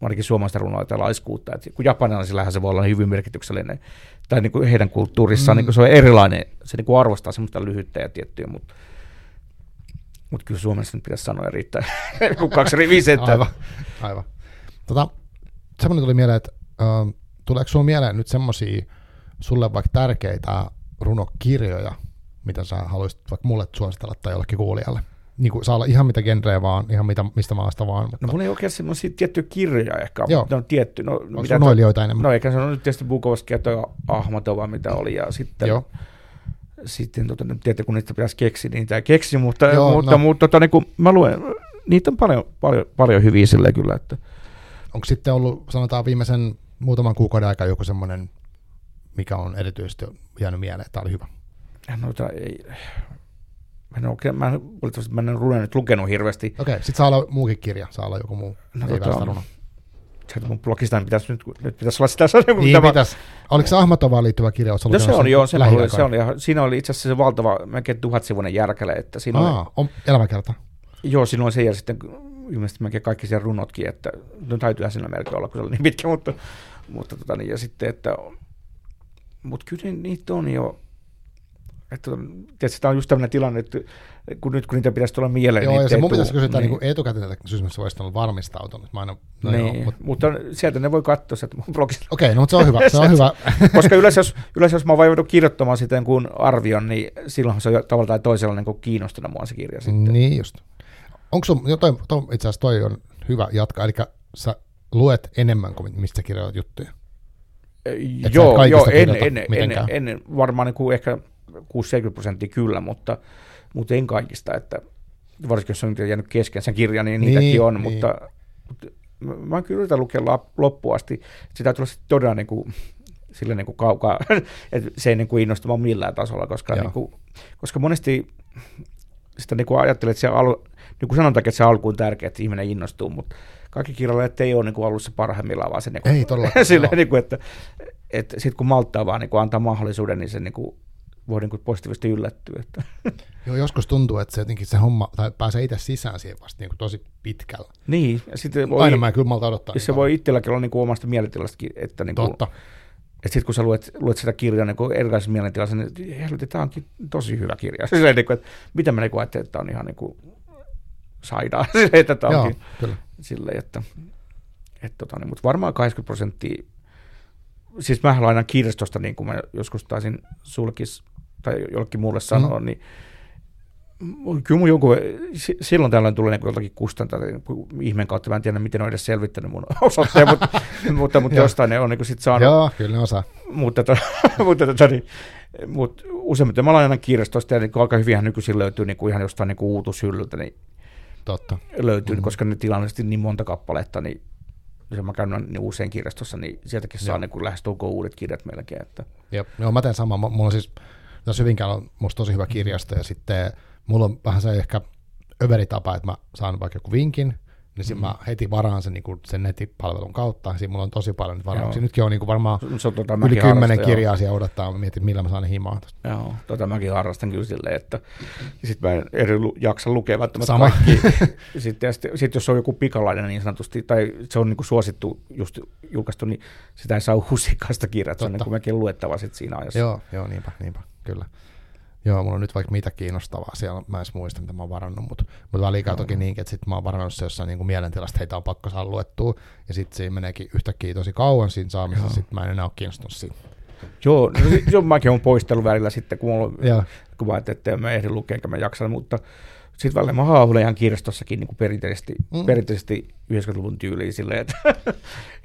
ainakin suomalaista runoa tai laiskuutta. Et kun japanilaisillahan se voi olla hyvin merkityksellinen, tai niin kuin heidän kulttuurissaan mm. niin se on erilainen. Se niin kuin arvostaa semmoista lyhyttä ja tiettyä, mutta mut kyllä Suomessa nyt pitäisi sanoa, riittää kun kaksi rivisettä. Aivan, aivan. Tota, semmoinen tuli mieleen, että äh, tuleeko sinulla mieleen nyt semmoisia sulle vaikka tärkeitä runokirjoja, mitä sä haluaisit vaikka mulle suositella tai jollekin kuulijalle? Niin kuin saa olla ihan mitä genreä vaan, ihan mitä, mistä maasta vaan. Mutta... No mulla ei oikein semmoisia tiettyjä kirjoja ehkä, joo, mutta ne on tietty. No, onko sun noilijoita to... enemmän? No eikä se on nyt tietysti Bukowski ja toi Ahmatova, mitä oli, ja sitten, joo, sitten tota, tietysti kun niitä pitäisi keksiä, niin niitä ei keksi, mutta, joo, mutta, no, mutta tota, niin kuin mä luen, niitä on paljon, paljon, paljon hyviä silleen kyllä. Että... Onko sitten ollut, sanotaan viimeisen muutaman kuukauden aikaa joku semmoinen, mikä on erityisesti jäänyt mieleen, että tämä oli hyvä? No tämä ei... Mä en oikein, mä en, mä en runoja nyt lukenut hirveästi. Okei, sit saa olla muukin kirja, saa olla joku muu. No, ei tota, runo. Mun blogista pitäisi nyt, nyt pitäisi olla sitä sanoa. Niin pitäisi. Oliko se Ahmatovaan liittyvä kirja? No se on, joo, se oli, se oli. Siinä oli itse asiassa se valtava, melkein tuhatsivuinen järkele. Että siinä Aa, oli, on elämäkerta. Joo, siinä oli se ja sitten ilmeisesti melkein kaikki siellä runotkin, että no täytyyhän siinä melkein olla, kun se oli niin pitkä, mutta, mutta tota niin, ja sitten, että mut kyllä niitä on jo. Että tietysti tämä on just tämmöinen tilanne, että kun nyt kun niitä pitäisi tulla mieleen. Joo, ja se mun pitäisi kysyä niin niin etukäteen, että syystä voisi olla varmistautunut. Mä aina, no niin, joo, mutta... mutta sieltä ne voi katsoa sieltä mun blogista. Okei, okay, no mutta se on hyvä, se on hyvä. Koska yleensä jos, yleensä jos mä vaivannut kirjoittamaan sitä kuin arvion, niin silloin se on tavallaan toisella niin kiinnostunut mua se kirja sitten. Niin just. Onko sun, jo toi, toi, itse asiassa toi on hyvä jatkaa, eli sä luet enemmän kuin mistä sä kirjoitat juttuja? Et joo, joo en, en, en, en, en varmaan niin kuin ehkä... kuusikymmentä prosenttia kyllä, mutta, mutta en kaikista, että varsinkin jos on jäänyt kesken sen kirja, niin niitäkin niin, on, niin. Mutta, mutta mä kyllä yritän lukea loppuun asti, että sitä tulee todella niin kuin, sillä niin kuin kaukaa, että se ei niin kuin innostumaan millään tasolla, koska, niin kuin, koska monesti sitä niin kuin ajattelee, että se alu, niin kuin sanotaankin, että se alku on tärkeää, että ihminen innostuu, mutta kaikki kirjallijat ei ole niin kuin alussa parhaimmillaan, vaan se niin kuin, ei todellakaan, niin kuin, että, että sitten kun malttaa vaan niin kuin antaa mahdollisuuden, niin se niin kuin voi niin kuin positiivisesti yllättyä. Että. Joo, joskus tuntuu, että se jotenkin se homma, tai pääsee itse sisään siihen vasta niin kuin tosi pitkällä. Niin. Ja sitten voi, aina mä en kyllä malta odottaa. Ja se voi itselläkin olla niin kuin omasta mielentilastakin. Että niin kuin, totta. Että sitten kun sä luet, luet sitä kirjaa niin kuin erilaisessa mielentilassa, niin helvetti, tämä onkin tosi hyvä kirja. Silleen, niin kuin, että mitä mä niin kuin ajattelin, että tämä on ihan niin kuin saidaan. Silleen, että tämä onkin. Joo, kyllä. Silleen, että, että, tota, niin, mutta varmaan kahdeksankymmentä prosenttia siis mä lainan kirjastosta, niin kuin mä joskus taisin sulkis tai jollekin muulle sanoa, mm. niin kyllä mun joku, silloin tällöin tulee niin joltakin kustantaa, ihmeen kautta, mä en tiedä, miten ne on edes selvittänyt mun osoitteen, mutta, mutta, mutta jostain ne on niin sitten saanut. Joo, kyllä ne osaa. Mutta, to, mutta, to, niin, mutta useimmiten mä lainan kirjastosta, ja niin aika hyvinhän nykyisin löytyy niin ihan jostain niin uutushyllyltä, niin totta. Löytyy, mm. koska ne tilallisesti niin monta kappaletta, niin jos mä käyn niin usein kirjastossa, niin sieltäkin saa niin kuin lähes tulkoon uudet kirjat melkein. Että. Jep. Joo, mä teen samaa. Mulla on siis, tässä Hyvinkäällä on musta tosi hyvä kirjasto, ja sitten mulla on vähän se ehkä överitapa, että mä saan vaikka joku vinkin, niin mm-hmm. mä heti varaan sen, niin kuin sen nettipalvelun kautta. Siinä mulla on tosi paljon nyt varauksia. Nytkin on niin kuin varmaan tota yli kymmenen kirjaa siellä odottaa. Mä mietin, millä mä saan ne himaa. Joo, tota mäkin harrastan kyllä silleen, että sitten mä en eri jaksa lukea välttämättä kaikki. sitten sit, jos on joku pikalainen niin sanotusti, tai se on niin kuin suosittu, just julkaistu, niin sitä ei saa husikasta kirjaa. Se on niin kuin mäkin luettava sit siinä ajassa. Joo, joo, niinpä, niinpä, kyllä. Joo, mulla on nyt vaikka mitä kiinnostavaa siellä, mä en edes muista, mitä mä oon varannut, mutta mut vaan liikaa toki niinkin, että sit mä oon varannut se jossain niinku mielentilasta, heitä on pakko saada luettua, ja sit siinä meneekin yhtäkkiä tosi kauan siinä saamisessa, joo. Sit mä en enää ole kiinnostunut siitä. Joo, no, jo, mäkin oon poistellut välillä sitten, kun, mulla, kun mä ajattelin, että mä ehdin lukea, enkä mä jaksan, mutta sitten välillä mä haahulen ihan kirjastossakin niin perinteisesti, mm. perinteisesti yhdeksänkymmentäluvun tyyliin silleen, että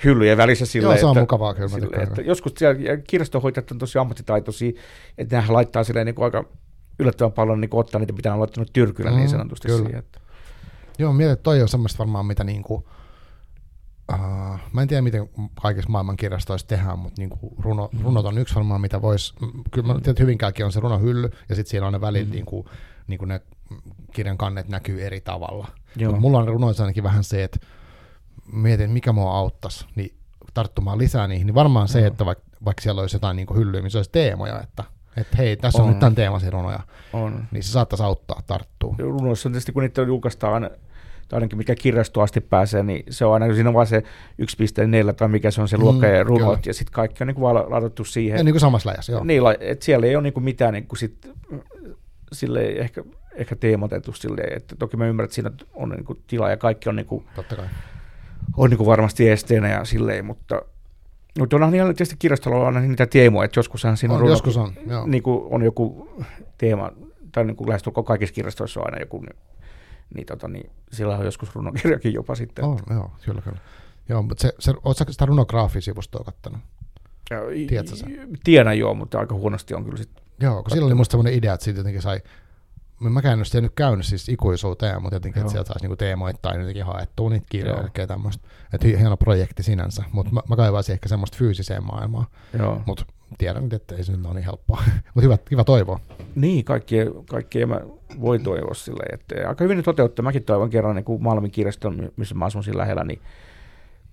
hyllyjen välissä silleen. Joo, se on että, mukavaa kyllä. Silleen, että joskus siellä kirjastonhoitajat on tosi ammattitaitoisia, että nämä laittaa silleen niin aika yllättävän paljon niin ottaa niitä, mitä on laittanut tyrkyllä mm, niin sanotusti kyllä. Siihen. Että. Joo, mietin, että toi on semmoista varmaan, mitä niin kuin, uh, mä en tiedä, miten kaikissa maailman kirjastoissa tehdään, mutta niin kuin runo, runot on yksi varmaan, mitä voisi, kyllä mä tiedän, että Hyvinkäänkin on se runohylly, ja sitten siellä on ne välit mm. niin kuin, niin kuin ne kirjan kannet näkyy eri tavalla. Mut mulla on runoissa ainakin vähän se, että mietin, mikä mua auttaisi niin tarttumaan lisää niihin, niin varmaan se, joo. Että vaikka, vaikka siellä olisi jotain niin kuin hyllyä, missä olisi teemoja, että, että hei, tässä on, on nyt tämän teemaisia runoja, on. Niin se saattaisi auttaa tarttua. Runoissa on tietysti, kun niitä julkaistaan, tai ainakin mikä kirjastoon asti pääsee, niin se on aina, siinä on vaan se yksi pilkku neljä tai mikä se on se luokka ja runot, mm, ja sitten kaikki on niin kuin vaan laitettu siihen. Ja niin kuin samassa läjässä, joo. Niin, että siellä ei ole niin kuin mitään niin kuin sit, silleen ehkä... ehkä teemotettu silleen, että toki mä ymmärrän, että siinä on niinku tila ja kaikki on, niinku, on niinku varmasti esteenä ja silleen, mutta, mutta onhan ihan tietysti kirjastolla on aina niitä teemoja, että joskushan siinä on, runot, joskus on, niinku, on joku teema, tai niinku lähestulkoon kaikissa kirjastoissa on aina joku, niin, niin, tota, niin sillä on joskus runokirjakin jopa sitten. On, joo, kyllä, kyllä. Joo, mutta se, se, ootko sitä runograafisivustoa kattanut? Tiedätkö sen? Tiedän joo, mutta aika huonosti on kyllä sitten. Joo, kun sillä oli musta semmoinen idea, että siitä jotenkin sai mäkään en ole sitä nyt käynyt siis ikuisuuteen, mutta jotenkin, että sieltä saisi niinku teemoittain jotenkin haettua niitä kirjoja ja tämmöistä. Että hieno projekti sinänsä, mutta mä, mä kaivaisin ehkä semmoista fyysiseen maailmaa. Mutta tiedän, että ei se nyt ole niin helppoa. Mutta hyvä, hyvä toivoa. Niin, kaikkea mä voin toivoa silleen, että aika hyvin toteuttaa. Mäkin toivon kerran niin kuin Malmin kirjaston, missä mä asun siinä lähellä, niin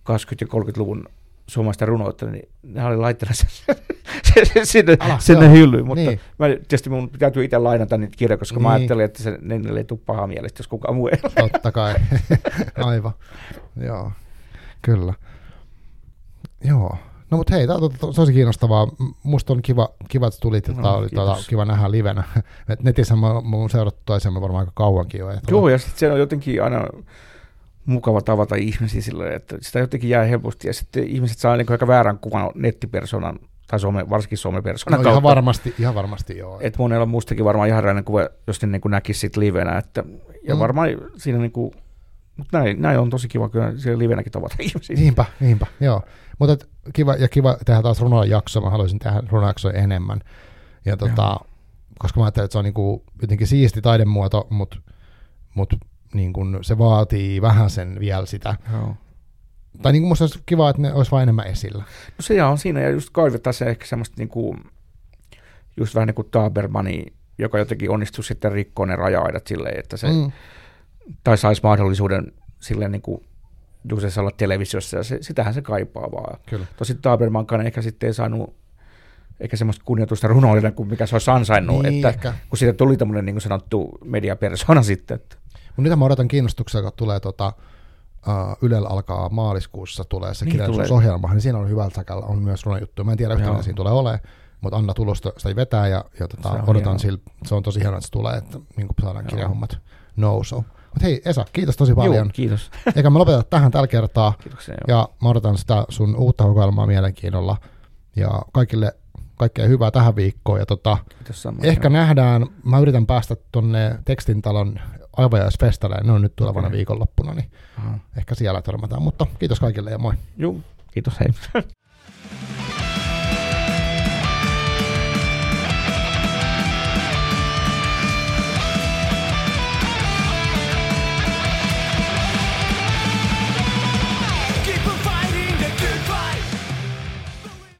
kaksikymmentä- ja kolmekymmentäluvun suomalaista runoutta, niin ne oli laittanut sen sinne, Ala, sinne hyllyyn, mutta niin. Mä, tietysti mun täytyy itse lainata niitä kirjoja, koska niin. Mä ajattelin, että se, ne, ne ei tule pahaa mielestä, jos kukaan muu ei ole. Totta kai, aivan. Joo, kyllä. Joo, no mutta hei, tämä on tosi kiinnostavaa. Musta on kiva, kiva että tulit, että no, oli tuota, kiva nähdä livenä. Netissä mä oon seurattu asemmin varmaan aika kauankin jo. Että joo, ja sitten se on jotenkin aina... mukava tavata ihmisiä silleen, että sitä jotenkin jää helposti, ja sitten ihmiset saa niin aika väärän kuvan nettipersonan, tai some, varsinkin somepersonan no, kautta. Ihan varmasti, ihan varmasti joo. Että monella muustakin varmaan ihan räinen kuva, jos ne niin näkisi sit livenä, että, ja mm. varmaan siinä niin kuin, mutta näin, näin on tosi kiva kyllä siellä livenäkin tavata ihmisiä. Niinpä, niinpä, joo. Mutta kiva, ja kiva tehdä taas runoa jaksoa, mä haluaisin tehdä runoa jaksoa enemmän, ja tota, koska mä ajattelin, että se on niin kuin jotenkin siisti taidemuoto, mutta mut, niin kun se vaatii vähän sen vielä sitä. Joo. Tai niin kuin musta olisi kiva, että ne olisi vain enemmän esillä. No se on siinä, ja just kaivetaan se ehkä semmoista niin kuin, just vähän niin kuin Tabermani, joka jotenkin onnistuu sitten rikkoon ne raja-aidat silleen, että se, mm. tai saisi mahdollisuuden silleen niin kuin juuri olla televisiossa, ja se, sitähän se kaipaa vaan. Kyllä. Tosin Tabermankaan ehkä sitten ei saanut eikä semmoista kunnioitusta runoilta kuin mikä se olisi ansainnut, niin, että, kun siitä tuli tämmöinen niin kuin sanottu mediapersona sitten, että mutta nyt mä odotan kiinnostuksella, kun tulee tuota, uh, Ylellä alkaa maaliskuussa tulee se niin kirjallisuusohjelma, niin siinä on hyvältä säkällä, on myös runojuttuja. Mä en tiedä yhtään, mitä siinä tulee olemaan, mutta Anna tulosta sitä vetää ja, ja tota, odotan sillä, se on tosi hienoa, että se tulee, että niin saadaan kirjahommat nousuun. Mutta hei Esa, kiitos tosi paljon. Joo, kiitos. Eikä mä lopeta tähän tällä kertaa. Kiitoksia, ja mä odotan sitä sun uutta kokoelmaa mielenkiinnolla ja kaikille kaikkea hyvää tähän viikkoon. Ja tota, samoin, ehkä joo. Nähdään, mä yritän päästä tuonne Tekstintalon aivajaisfestareille, ne on nyt tulevana okay. Viikonloppuna, niin uh-huh. Ehkä siellä törmätään, mutta kiitos kaikille ja moi. Juu, kiitos, hei.